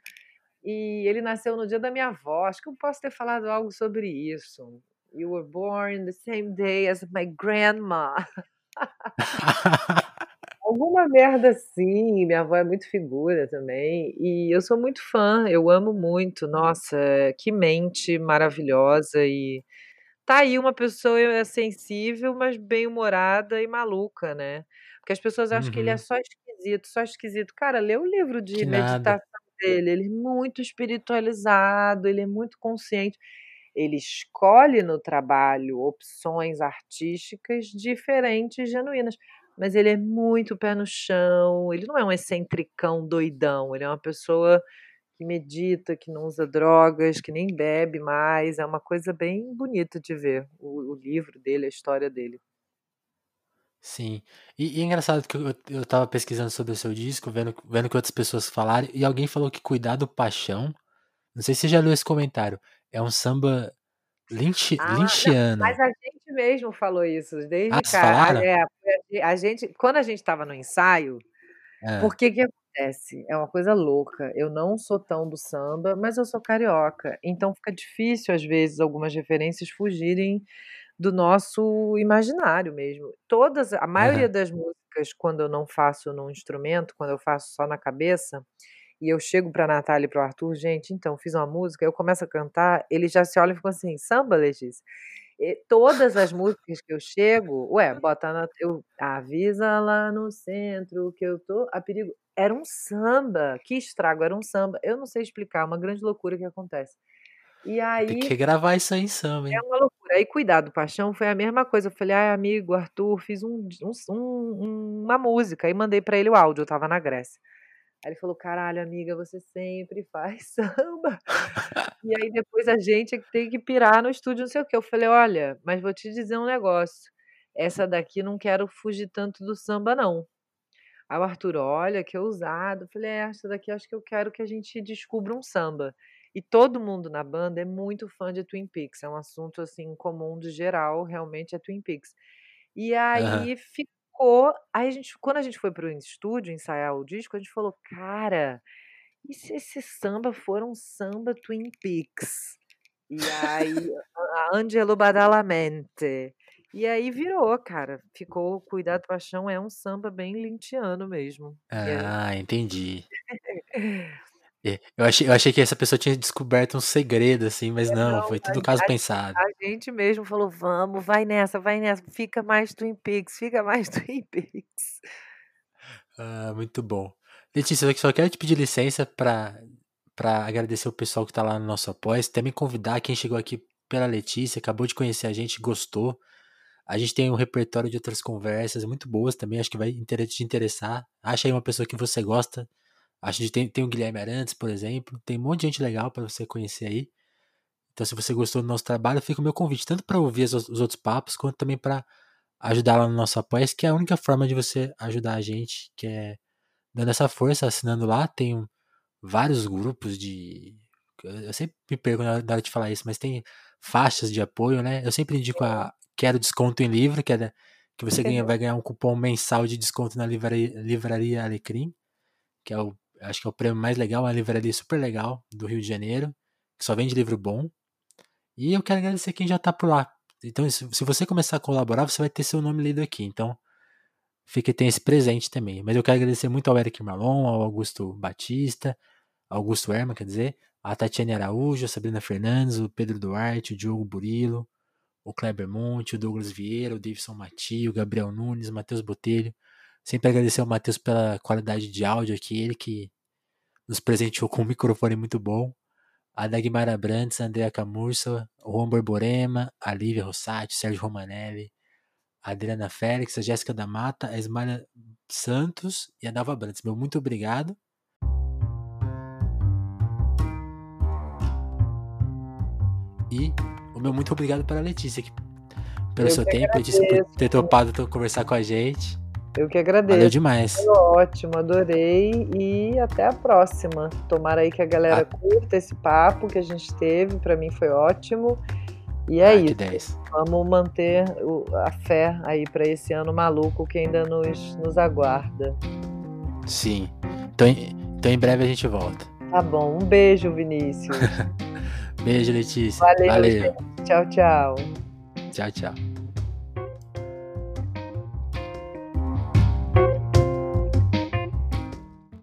E ele nasceu no dia da minha avó, acho que eu posso ter falado algo sobre isso. You were born the same day as my grandma. Alguma merda assim, minha avó é muito figura também, e eu sou muito fã, eu amo muito, nossa, que mente maravilhosa, e tá aí uma pessoa sensível, mas bem-humorada e maluca, né? Porque as pessoas acham uhum. que ele é só esquisito, só esquisito. Cara, lê o livro de que meditação nada. dele, ele é muito espiritualizado, ele é muito consciente, ele escolhe no trabalho opções artísticas diferentes e genuínas. Mas ele é muito pé no chão, ele não é um excentricão doidão, ele é uma pessoa que medita, que não usa drogas, que nem bebe mais, é uma coisa bem bonita de ver o, o livro dele, a história dele. Sim, e, e é engraçado que eu, eu tava pesquisando sobre o seu disco, vendo, vendo que outras pessoas falaram, e alguém falou que Cuidar do Paixão, não sei se você já leu esse comentário, é um samba Lynch, ah, lynchiano. Não, mas a gente mesmo falou isso desde ah, cara. É, a gente, quando a gente estava no ensaio, é. porque que acontece? É uma coisa louca. Eu não sou tão do samba, mas eu sou carioca. Então fica difícil, às vezes, algumas referências fugirem do nosso imaginário mesmo. Todas, a maioria é. das músicas, quando eu não faço num instrumento, quando eu faço só na cabeça. E eu chego pra Natália e pro Arthur, gente, então, fiz uma música, eu começo a cantar, eles já se olham e ficam assim, samba, Letícia? E todas as músicas que eu chego, ué, bota na... Eu, avisa lá no centro que eu tô a perigo. Era um samba, que estrago, era um samba. Eu não sei explicar, é uma grande loucura que acontece. E aí... Tem que gravar isso aí em samba, hein? É uma loucura. Aí Cuidar do Paixão foi a mesma coisa. Eu falei, ai, amigo, Arthur, fiz um, um, uma música. Aí mandei pra ele o áudio, eu tava na Grécia. Aí ele falou, caralho, amiga, você sempre faz samba. E aí depois a gente tem que pirar no estúdio, não sei o quê. Eu falei, olha, mas vou te dizer um negócio. Essa daqui não quero fugir tanto do samba, não. Aí o Arthur, olha, que ousado. Eu falei, é, essa daqui acho que eu quero que a gente descubra um samba. E todo mundo na banda é muito fã de Twin Peaks. É um assunto, assim, comum de geral, realmente é Twin Peaks. E aí uhum. ficou... Aí a gente, quando a gente foi pro estúdio ensaiar o disco, a gente falou, cara, e se esse samba for um samba Twin Peaks? E aí, Angelo Badalamente. E aí virou, cara. Ficou Cuidado Paixão, é um samba bem lintiano mesmo. Ah, aí... entendi. Eu achei, eu achei que essa pessoa tinha descoberto um segredo, assim, mas não, não foi tudo caso a, pensado. A gente mesmo falou, vamos, vai nessa, vai nessa, fica mais Twin Peaks, fica mais Twin Peaks. Ah, muito bom. Letícia, eu só quero te pedir licença para agradecer o pessoal que está lá no nosso apoio, até me convidar, quem chegou aqui pela Letícia, acabou de conhecer a gente, gostou. A gente tem um repertório de outras conversas muito boas também, acho que vai te interessar. Acha aí uma pessoa que você gosta. A gente tem, tem o Guilherme Arantes, por exemplo. Tem um monte de gente legal para você conhecer aí. Então, se você gostou do nosso trabalho, fica o meu convite, tanto para ouvir os, os outros papos, quanto também para ajudar lá no nosso apoio, que é a única forma de você ajudar a gente, que é dando essa força, assinando lá. Tem um, vários grupos de... Eu sempre me pergunto na hora de falar isso, mas tem faixas de apoio, né? Eu sempre indico a Quero Desconto em Livro, que, é, que você ganha, vai ganhar um cupom mensal de desconto na livraria, livraria Alecrim, que é o acho que é o prêmio mais legal, uma livraria super legal do Rio de Janeiro, que só vende livro bom. E eu quero agradecer quem já tá por lá. Então, se você começar a colaborar, você vai ter seu nome lido aqui. Então, fica, tem esse presente também. Mas eu quero agradecer muito ao Eric Marlon, ao Augusto Batista, Augusto Herman, quer dizer, a Tatiane Araújo, a Sabrina Fernandes, o Pedro Duarte, o Diogo Burilo, o Kleber Monte, o Douglas Vieira, o Davidson Mati, o Gabriel Nunes, o Matheus Botelho. Sempre agradecer ao Matheus pela qualidade de áudio aqui, ele que nos presenteou com um microfone muito bom. A Dagmara Brandes, a Andrea Camurça, o Juan Borborema, a Lívia Rossati, o Sérgio Romanelli, a Adriana Félix, a Jéssica da Mata, a Ismaria Santos e a Dalva Brandes. Meu muito obrigado. E o meu muito obrigado para a Letícia, que, pelo Eu seu tempo, agradeço. Letícia, por ter topado conversar com a gente. Eu que agradeço. Valeu demais. Foi ótimo, adorei e até a próxima. Tomara aí que a galera ah. curta esse papo que a gente teve, pra mim foi ótimo. E é ah, isso. dez. Vamos manter o, a fé aí pra esse ano maluco que ainda nos, nos aguarda. Sim. Então, então em breve a gente volta. Tá bom. Um beijo, Vinícius. Beijo, Letícia. Valeu. Valeu. Tchau, tchau. Tchau, tchau.